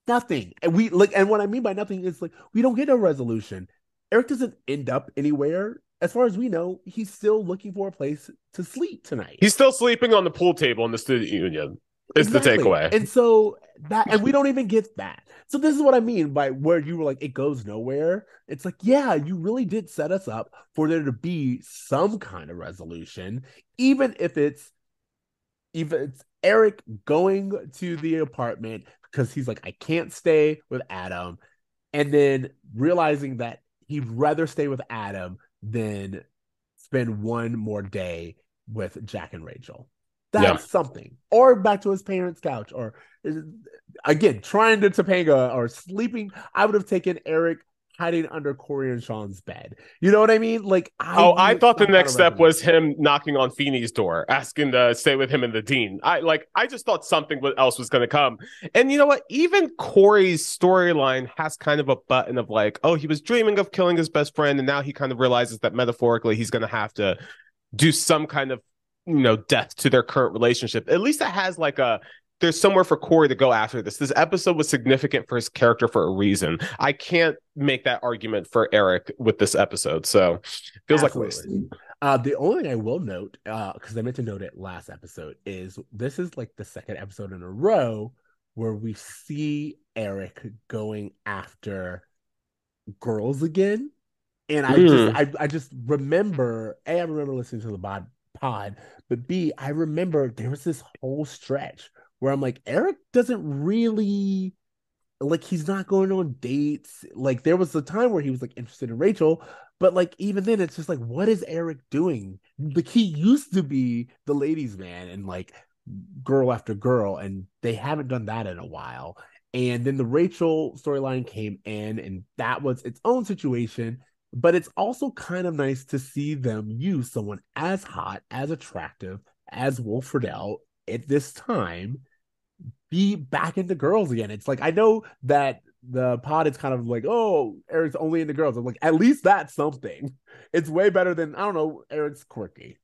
nothing. And we like, and what I mean by nothing is, like, we don't get a resolution. Eric doesn't end up anywhere. As far as we know, he's still looking for a place to sleep tonight. He's still sleeping on the pool table in the student union. It's the takeaway. And so that, and we don't even get that. So this is what I mean by where you were like, it goes nowhere. It's like, yeah, you really did set us up for there to be some kind of resolution, even if it's Eric going to the apartment because he's like, I can't stay with Adam, and then realizing that he'd rather stay with Adam than spend one more day with Jack and Rachel. That's something. Or back to his parents' couch. Or, again, trying to Topanga or sleeping. I would have taken Eric hiding under Cory and Shawn's bed. You know what I mean? Like, I thought the next step was him knocking on Feeney's door, asking to stay with him and the dean. I just thought something else was going to come. And you know what? Even Cory's storyline has kind of a button of like, oh, he was dreaming of killing his best friend, and now he kind of realizes that metaphorically he's going to have to do some kind of, you know, death to their current relationship. At least it has like a, there's somewhere for Cory to go after this. This episode was significant for his character for a reason. I can't make that argument for Eric with this episode. So it feels like a waste. The only thing I will note, because I meant to note it last episode, is this is like the second episode in a row where we see Eric going after girls again. And I just remember, A, I remember listening to the pod, but B, I remember there was this whole stretch where I'm like, Eric doesn't really, like, he's not going on dates. Like, there was a time where he was, like, interested in Rachel, but, like, even then, it's just like, what is Eric doing? Like, he used to be the ladies' man and, like, girl after girl, and they haven't done that in a while. And then the Rachel storyline came in, and that was its own situation. But it's also kind of nice to see them use someone as hot, as attractive as Will Friedle at this time be back into girls again. It's like, I know that the pod is kind of like, oh, Eric's only into girls. I'm like, at least that's something. It's way better than, I don't know, Eric's quirky.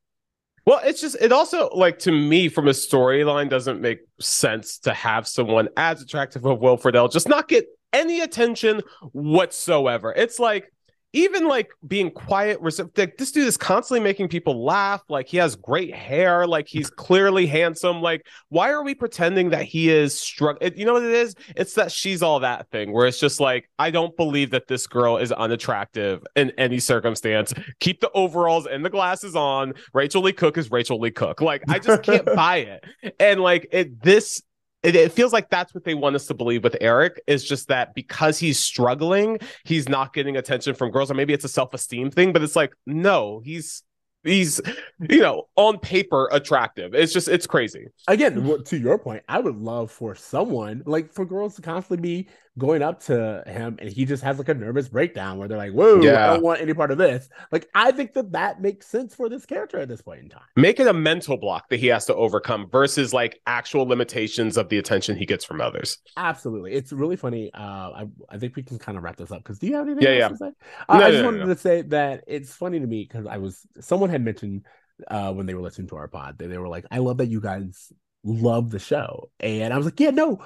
Well, it's just, it also, like, to me, from a storyline, doesn't make sense to have someone as attractive as Will Friedle just not get any attention whatsoever. It's like, even, like, being quiet, like, this dude is constantly making people laugh. Like, he has great hair. Like, he's clearly handsome. Like, why are we pretending that he is struggling? You know what it is? It's that she's all that thing where it's just like, I don't believe that this girl is unattractive in any circumstance. Keep the overalls and the glasses on. Rachel Lee Cook is Rachel Lee Cook. Like, I just can't buy it. And, like, it feels like that's what they want us to believe with Eric, is just that because he's struggling, he's not getting attention from girls. Or maybe it's a self-esteem thing, but it's like, no, he's, you know, on paper attractive. It's just, it's crazy. Again, to your point, I would love for someone, like, for girls to constantly be going up to him and he just has, like, a nervous breakdown where they're like, whoa, yeah, I don't want any part of this. Like, I think that makes sense for this character at this point in time. Make it a mental block that he has to overcome versus, like, actual limitations of the attention he gets from others. Absolutely. It's really funny. I think we can kind of wrap this up because do you have anything else to say? I just wanted to say that it's funny to me because someone had mentioned when they were listening to our pod that they were like, I love that you guys love the show. And I was like, yeah, no,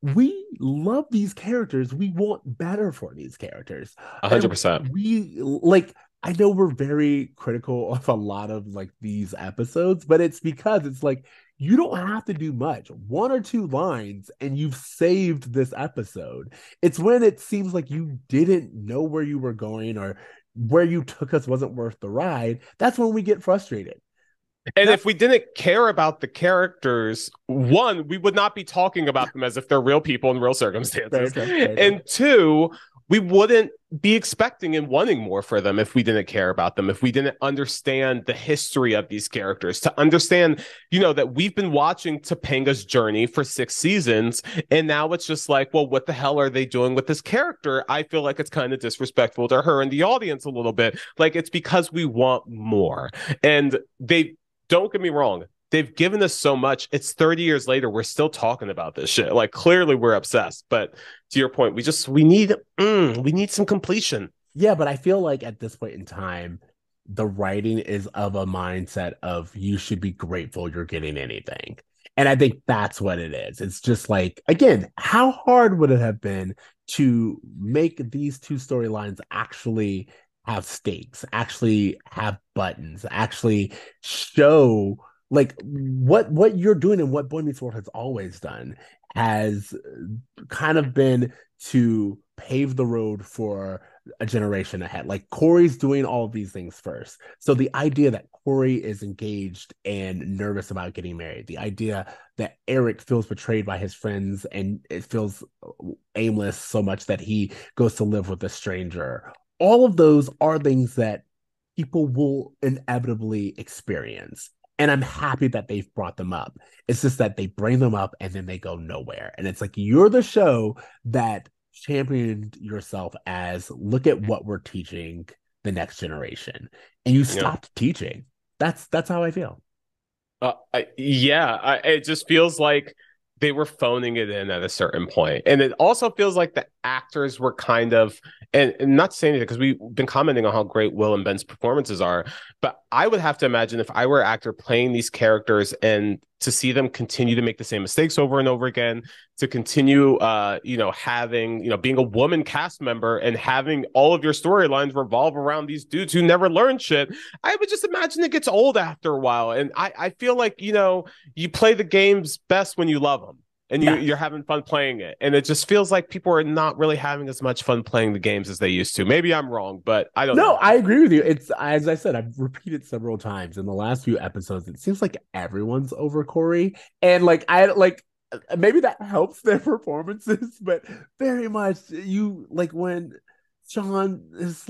we love these characters. We want better for these characters. 100%. We, like, I know we're very critical of a lot of, like, these episodes, but it's because it's like, you don't have to do much. One or two lines and you've saved this episode. It's when it seems like you didn't know where you were going or where you took us wasn't worth the ride. That's when we get frustrated. And if we didn't care about the characters, one, we would not be talking about them as if they're real people in real circumstances. And two, we wouldn't be expecting and wanting more for them if we didn't care about them, if we didn't understand the history of these characters, to understand, you know, that we've been watching Topanga's journey for 6 seasons. And now it's just like, well, what the hell are they doing with this character? I feel like it's kind of disrespectful to her and the audience a little bit. Like, it's because we want more. And don't get me wrong, they've given us so much. It's 30 years later, we're still talking about this shit. Like, clearly we're obsessed. But to your point, we need some completion. Yeah, but I feel like at this point in time, the writing is of a mindset of you should be grateful you're getting anything. And I think that's what it is. It's just like, again, how hard would it have been to make these two storylines actually have stakes, actually have buttons, actually show, like, what you're doing and what Boy Meets World has always done has kind of been to pave the road for a generation ahead. Like, Cory's doing all of these things first. So the idea that Cory is engaged and nervous about getting married, the idea that Eric feels betrayed by his friends and it feels aimless so much that he goes to live with a stranger, all of those are things that people will inevitably experience. And I'm happy that they've brought them up. It's just that they bring them up and then they go nowhere. And it's like, you're the show that championed yourself as, look at what we're teaching the next generation. And you stopped teaching. That's how I feel. It just feels like they were phoning it in at a certain point. And it also feels like the actors were kind of, and not saying anything because we've been commenting on how great Will and Ben's performances are, but I would have to imagine if I were an actor playing these characters and to see them continue to make the same mistakes over and over again, to continue, having, being a woman cast member and having all of your storylines revolve around these dudes who never learn shit, I would just imagine it gets old after a while. And I feel like, you play the games best when you love them. and you're having fun playing it. And it just feels like people are not really having as much fun playing the games as they used to. Maybe I'm wrong, but I don't know. No, I agree with you. It's, as I said, I've repeated several times in the last few episodes, it seems like everyone's over Cory. And maybe that helps their performances, but very much when Shawn is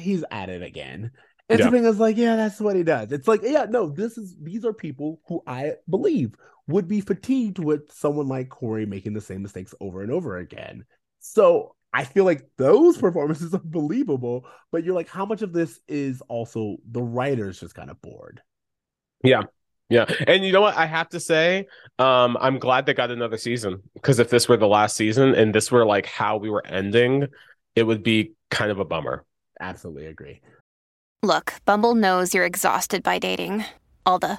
he's at it again. And Topanga's that's what he does. It's these are people who I believe would be fatigued with someone like Cory making the same mistakes over and over again. So I feel like those performances are believable, but you're like, how much of this is also the writers just kind of bored? Yeah. Yeah. And you know what? I have to say, I'm glad they got another season, because if this were the last season and this were how we were ending, it would be kind of a bummer. Absolutely agree. Look, Bumble knows you're exhausted by dating. All the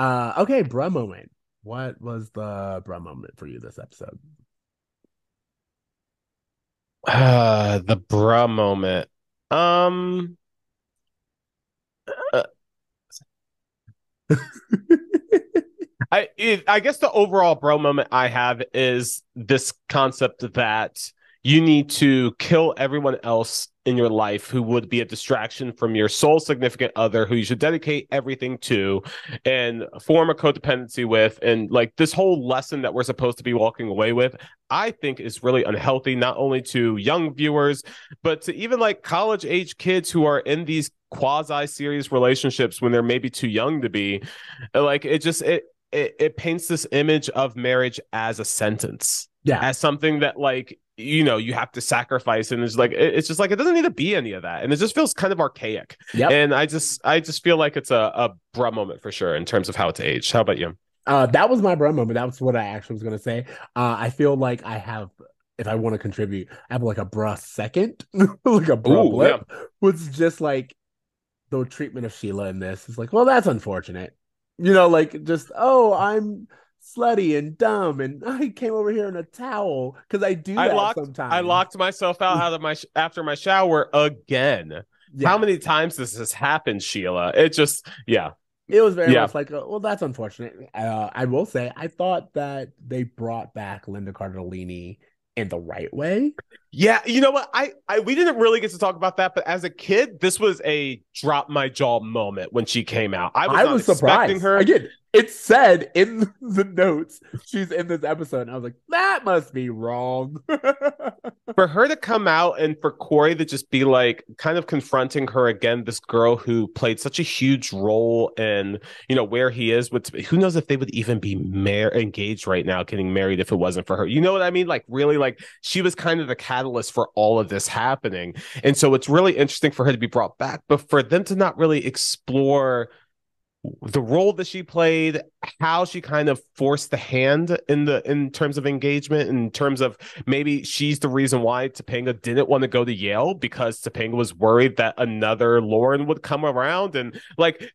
Okay, bruh moment. What was the bruh moment for you this episode? The bruh moment. I guess the overall bruh moment I have is this concept that you need to kill everyone else in your life who would be a distraction from your sole significant other, who you should dedicate everything to and form a codependency with. And this whole lesson that we're supposed to be walking away with, I think is really unhealthy, not only to young viewers, but to even college age kids who are in these quasi serious relationships when they're maybe too young to be. It paints this image of marriage as a sentence, as something that you have to sacrifice, and it's just it doesn't need to be any of that, and it just feels kind of archaic. And I just feel like it's a bruh moment for sure in terms of how it's aged. How about you? That was my bruh moment. That was what I actually was gonna say. I feel like I have, if I want to contribute, I have a bruh second, a bruh blip, was just the treatment of Sheila in this. It's well, that's unfortunate, I'm slutty and dumb, and I came over here in a towel because I do that sometimes. I locked myself out of my after my shower again. Yeah. How many times this has happened, Sheila? It just, it was very much well, that's unfortunate. I will say, I thought that they brought back Linda Cardellini in the right way. Yeah, you know what? We didn't really get to talk about that, but as a kid, this was a drop my jaw moment when she came out. I was surprised. Her. Again, it said in the notes she's in this episode, and I was like, that must be wrong. For her to come out and for Cory to just be kind of confronting her again, this girl who played such a huge role in where he is with, who knows if they would even be engaged right now, getting married, if it wasn't for her. You know what I mean? Really, she was kind of the catalyst for all of this happening. And so it's really interesting for her to be brought back, but for them to not really explore the role that she played, how she kind of forced the hand in terms of engagement, in terms of maybe she's the reason why Topanga didn't want to go to Yale, because Topanga was worried that another Lauren would come around. And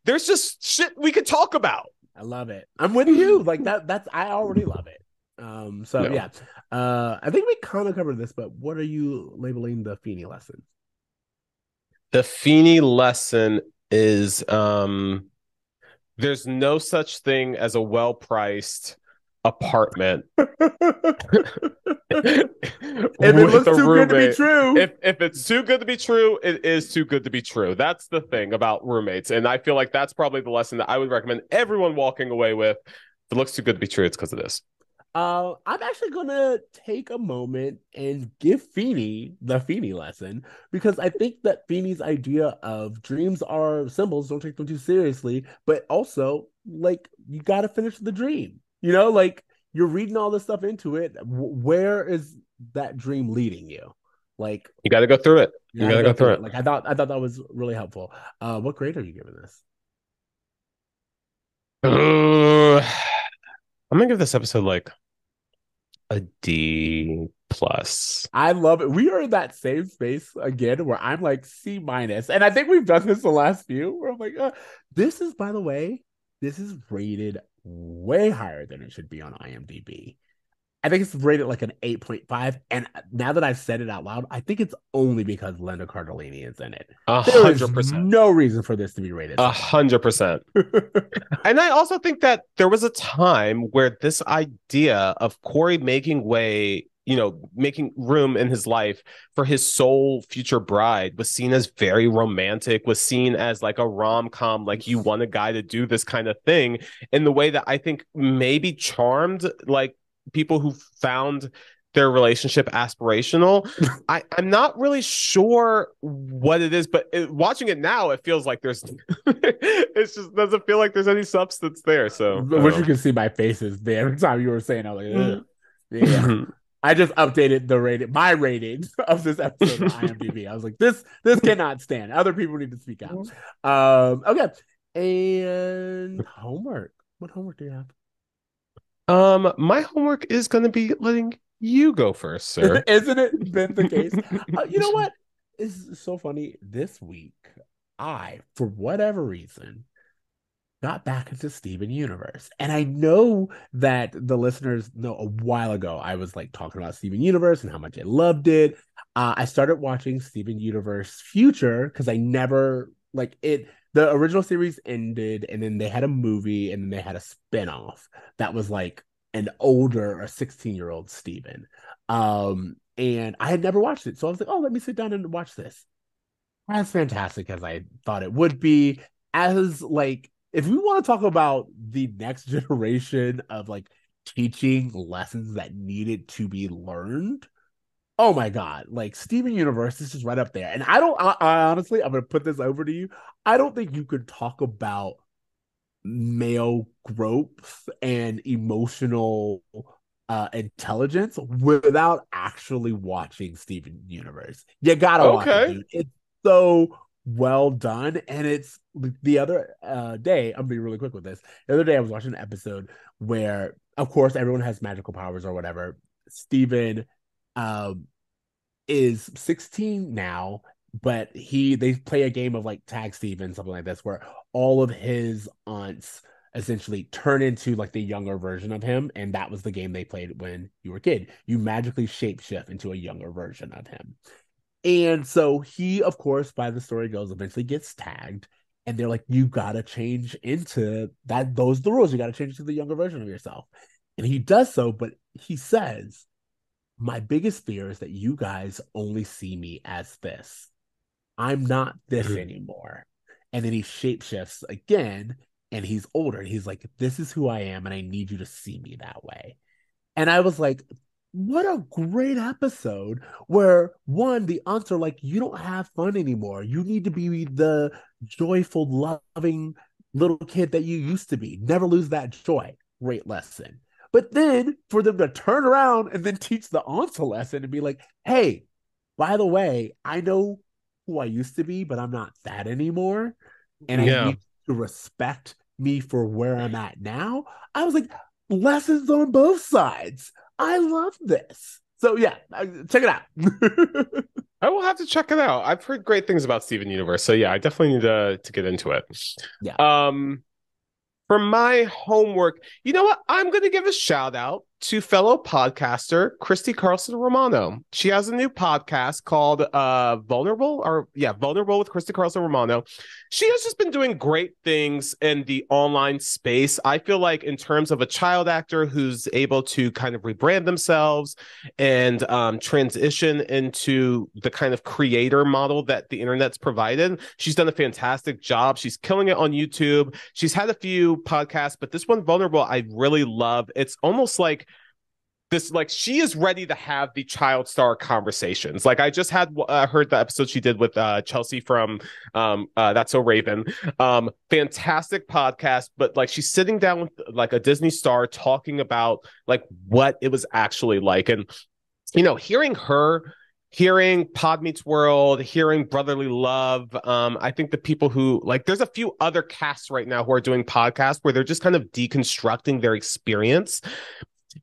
there's just shit we could talk about. I love it. I'm with you. I already love it. I think we kind of covered this, but what are you labeling the Feeney lesson? The Feeney lesson is there's no such thing as a well-priced apartment. If it's too good to be true, it is too good to be true. That's the thing about roommates, and I feel like that's probably the lesson that I would recommend everyone walking away with. If it looks too good to be true, it's because of this. I'm actually going to take a moment and give Feeny the Feeny lesson, because I think that Feeny's idea of dreams are symbols, don't take them too seriously, but also, like, you got to finish the dream. You know, like, you're reading all this stuff into it. Where is that dream leading you? Like, you got to go through it. You got to go through it. Like, I thought that was really helpful. What grade are you giving this? I'm going to give this episode, like, a D+. I love it. We are in that same space again where I'm like C-, and I think we've done this the last few where I'm like, this is, by the way, this is rated way higher than it should be on IMDb. I think it's rated like an 8.5, and now that I've said it out loud, I think it's only because Linda Cardellini is in it. 100%. No reason for this to be rated 100%. And I also think that there was a time where this idea of Cory making way, you know, making room in his life for his sole future bride was seen as very romantic, was seen as like a rom-com, like you want a guy to do this kind of thing, in the way that I think maybe Charmed, like, people who found their relationship aspirational. I'm not really sure what it is, but watching it now, it feels like there's it just doesn't feel like there's any substance there. So, which you can see my faces there every time you were saying, I'm like, yeah. I just updated the rating, my rating of this episode on IMDb. I was like, this cannot stand. Other people need to speak out. Okay, and homework. What homework do you have? My homework is going to be letting you go first, sir. Isn't it been the case? You know what? It's so funny. This week, I, for whatever reason, got back into Steven Universe. And I know that the listeners know a while ago, I was like talking about Steven Universe and how much I loved it. I started watching Steven Universe Future because I never, like, it... The original series ended, and then they had a movie, and then they had a spinoff that was like an older or 16-year-old Steven. And I had never watched it. So I was like, oh, let me sit down and watch this. As fantastic as I thought it would be, as like, if we want to talk about the next generation of like teaching lessons that needed to be learned, oh my God, like Steven Universe, this is right up there. And I honestly, I'm going to put this over to you. I don't think you could talk about male growth and emotional intelligence without actually watching Steven Universe. You got to watch it, dude. It's so well done. And it's the other day, I'm being really quick with this. The other day I was watching an episode where, of course, everyone has magical powers or whatever. Steven is 16 now, but they play a game of like Tag Steven, something like this, where all of his aunts essentially turn into like the younger version of him, and that was the game they played when you were a kid. You magically shapeshift into a younger version of him. And so he, of course, by the story goes, eventually gets tagged, and they're like, you gotta change into that, those are the rules, you gotta change to the younger version of yourself. And he does so, but he says, my biggest fear is that you guys only see me as this. I'm not this anymore. And then he shapeshifts again, and he's older. And he's like, this is who I am, and I need you to see me that way. And I was like, what a great episode where, one, the aunts are like, you don't have fun anymore. You need to be the joyful, loving little kid that you used to be. Never lose that joy. Great lesson. But then for them to turn around and then teach the aunts a lesson and be like, hey, by the way, I know who I used to be, but I'm not that anymore. And I need to respect me for where I'm at now. I was like, lessons on both sides. I love this. So yeah, check it out. I will have to check it out. I've heard great things about Steven Universe. So yeah, I definitely need to get into it. Yeah. For my homework, you know what? I'm going to give a shout out to fellow podcaster Christy Carlson Romano. She has a new podcast called Vulnerable with Christy Carlson Romano. She has just been doing great things in the online space. I feel like in terms of a child actor who's able to kind of rebrand themselves and transition into the kind of creator model that the internet's provided, she's done a fantastic job. She's killing it on YouTube. She's had a few podcasts, but this one, Vulnerable, I really love. It's almost like this, like, she is ready to have the child star conversations. Like, I just had heard the episode she did with Chelsea from That's So Raven. Fantastic podcast. But, like, she's sitting down with, like, a Disney star talking about, like, what it was actually like. And, you know, hearing her, hearing Pod Meets World, hearing Brotherly Love. I think the people who, like, there's a few other casts right now who are doing podcasts where they're just kind of deconstructing their experience.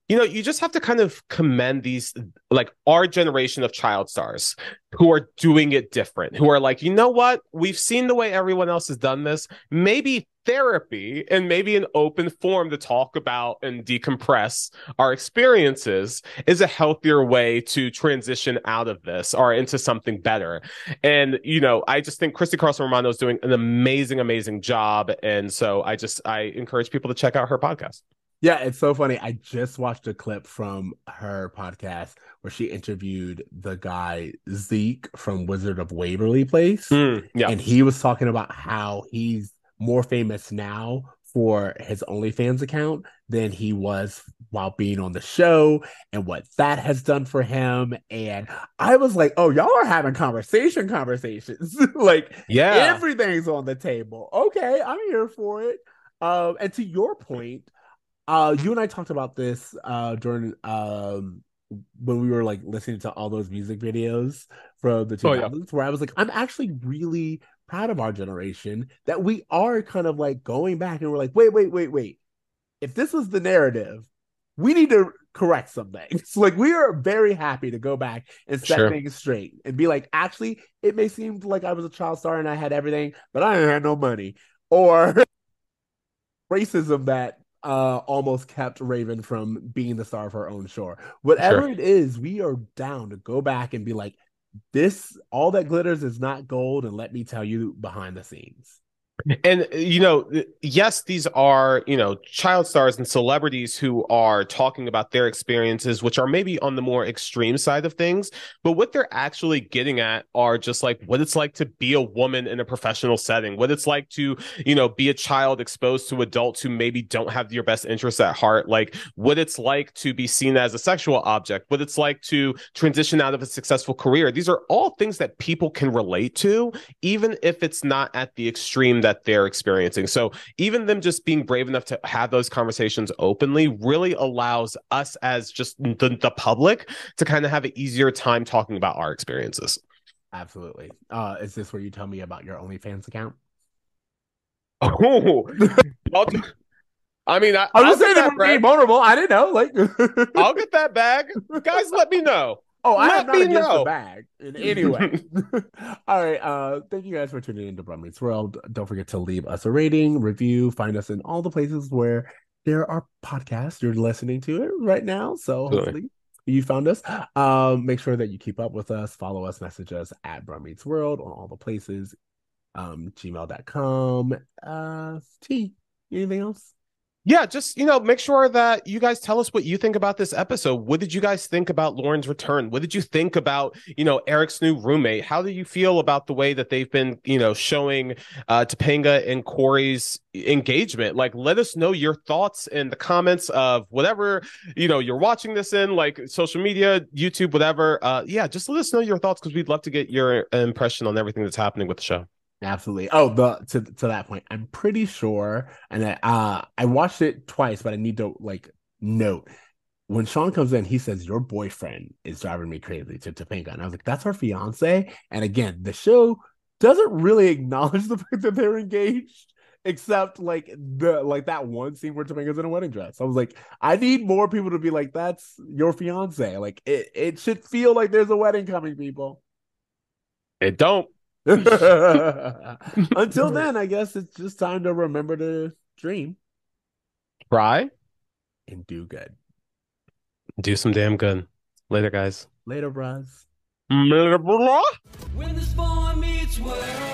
You know, you just have to kind of commend these, like, our generation of child stars who are doing it different, who are like, you know what? We've seen the way everyone else has done this. Maybe therapy and maybe an open forum to talk about and decompress our experiences is a healthier way to transition out of this or into something better. And, you know, I just think Christy Carlson Romano is doing an amazing, amazing job. And so I encourage people to check out her podcast. Yeah, it's so funny. I just watched a clip from her podcast where she interviewed the guy Zeke from Wizard of Waverly Place. Yeah. And he was talking about how he's more famous now for his OnlyFans account than he was while being on the show and what that has done for him. And I was like, oh, y'all are having conversations. Like, yeah, everything's on the table. Okay, I'm here for it. And to your point, you and I talked about this during when we were, like, listening to all those music videos from the 2000s, where I was like, I'm actually really proud of our generation that we are kind of, like, going back and we're like, wait. If this was the narrative, we need to correct some things. Like, we are very happy to go back and set things straight and be like, actually, it may seem like I was a child star and I had everything, but I didn't have no money. Or racism that almost kept Raven from being the star of her own show. Whatever it is, we are down to go back and be like, this, all that glitters is not gold, and let me tell you behind the scenes. And, you know, yes, these are, you know, child stars and celebrities who are talking about their experiences, which are maybe on the more extreme side of things. But what they're actually getting at are just, like, what it's like to be a woman in a professional setting, what it's like to, you know, be a child exposed to adults who maybe don't have your best interests at heart, like what it's like to be seen as a sexual object, what it's like to transition out of a successful career. These are all things that people can relate to, even if it's not at the extreme that they're experiencing. So even them just being brave enough to have those conversations openly really allows us as just the public to kind of have an easier time talking about our experiences. Absolutely. Is this where you tell me about your OnlyFans account? Oh, I mean, I was saying that being vulnerable. I didn't know. Like, I'll get that bag, guys. Let me know. Oh, I have not against the bag in any way. All right. Thank you guys for tuning into Bruh Meets World. Don't forget to leave us a rating, review, find us in all the places where there are podcasts. You're listening to it right now. So hopefully you found us. Make sure that you keep up with us. Follow us, message us at Bruh Meets World on all the places. Gmail.com. T, anything else? Yeah, just, you know, make sure that you guys tell us what you think about this episode. What did you guys think about Lauren's return? What did you think about, you know, Eric's new roommate? How do you feel about the way that they've been, you know, showing Topanga and Cory's engagement? Like, let us know your thoughts in the comments of whatever, you know, you're watching this in, like, social media, YouTube, whatever. Yeah, just let us know your thoughts because we'd love to get your impression on everything that's happening with the show. Absolutely. Oh, to that point, I'm pretty sure, and I watched it twice, but I need to, like, note when Shawn comes in, he says, "Your boyfriend is driving me crazy" to Topanga, and I was like, "That's her fiance." And again, the show doesn't really acknowledge the fact that they're engaged, except like that one scene where Topanga's in a wedding dress. I was like, I need more people to be like, "That's your fiance." Like, it should feel like there's a wedding coming, people. It don't. Until then, I guess it's just time to remember to dream, try, and do good. Do some damn good. Later, guys. Later, bros. Later, bro. When this boy meets world.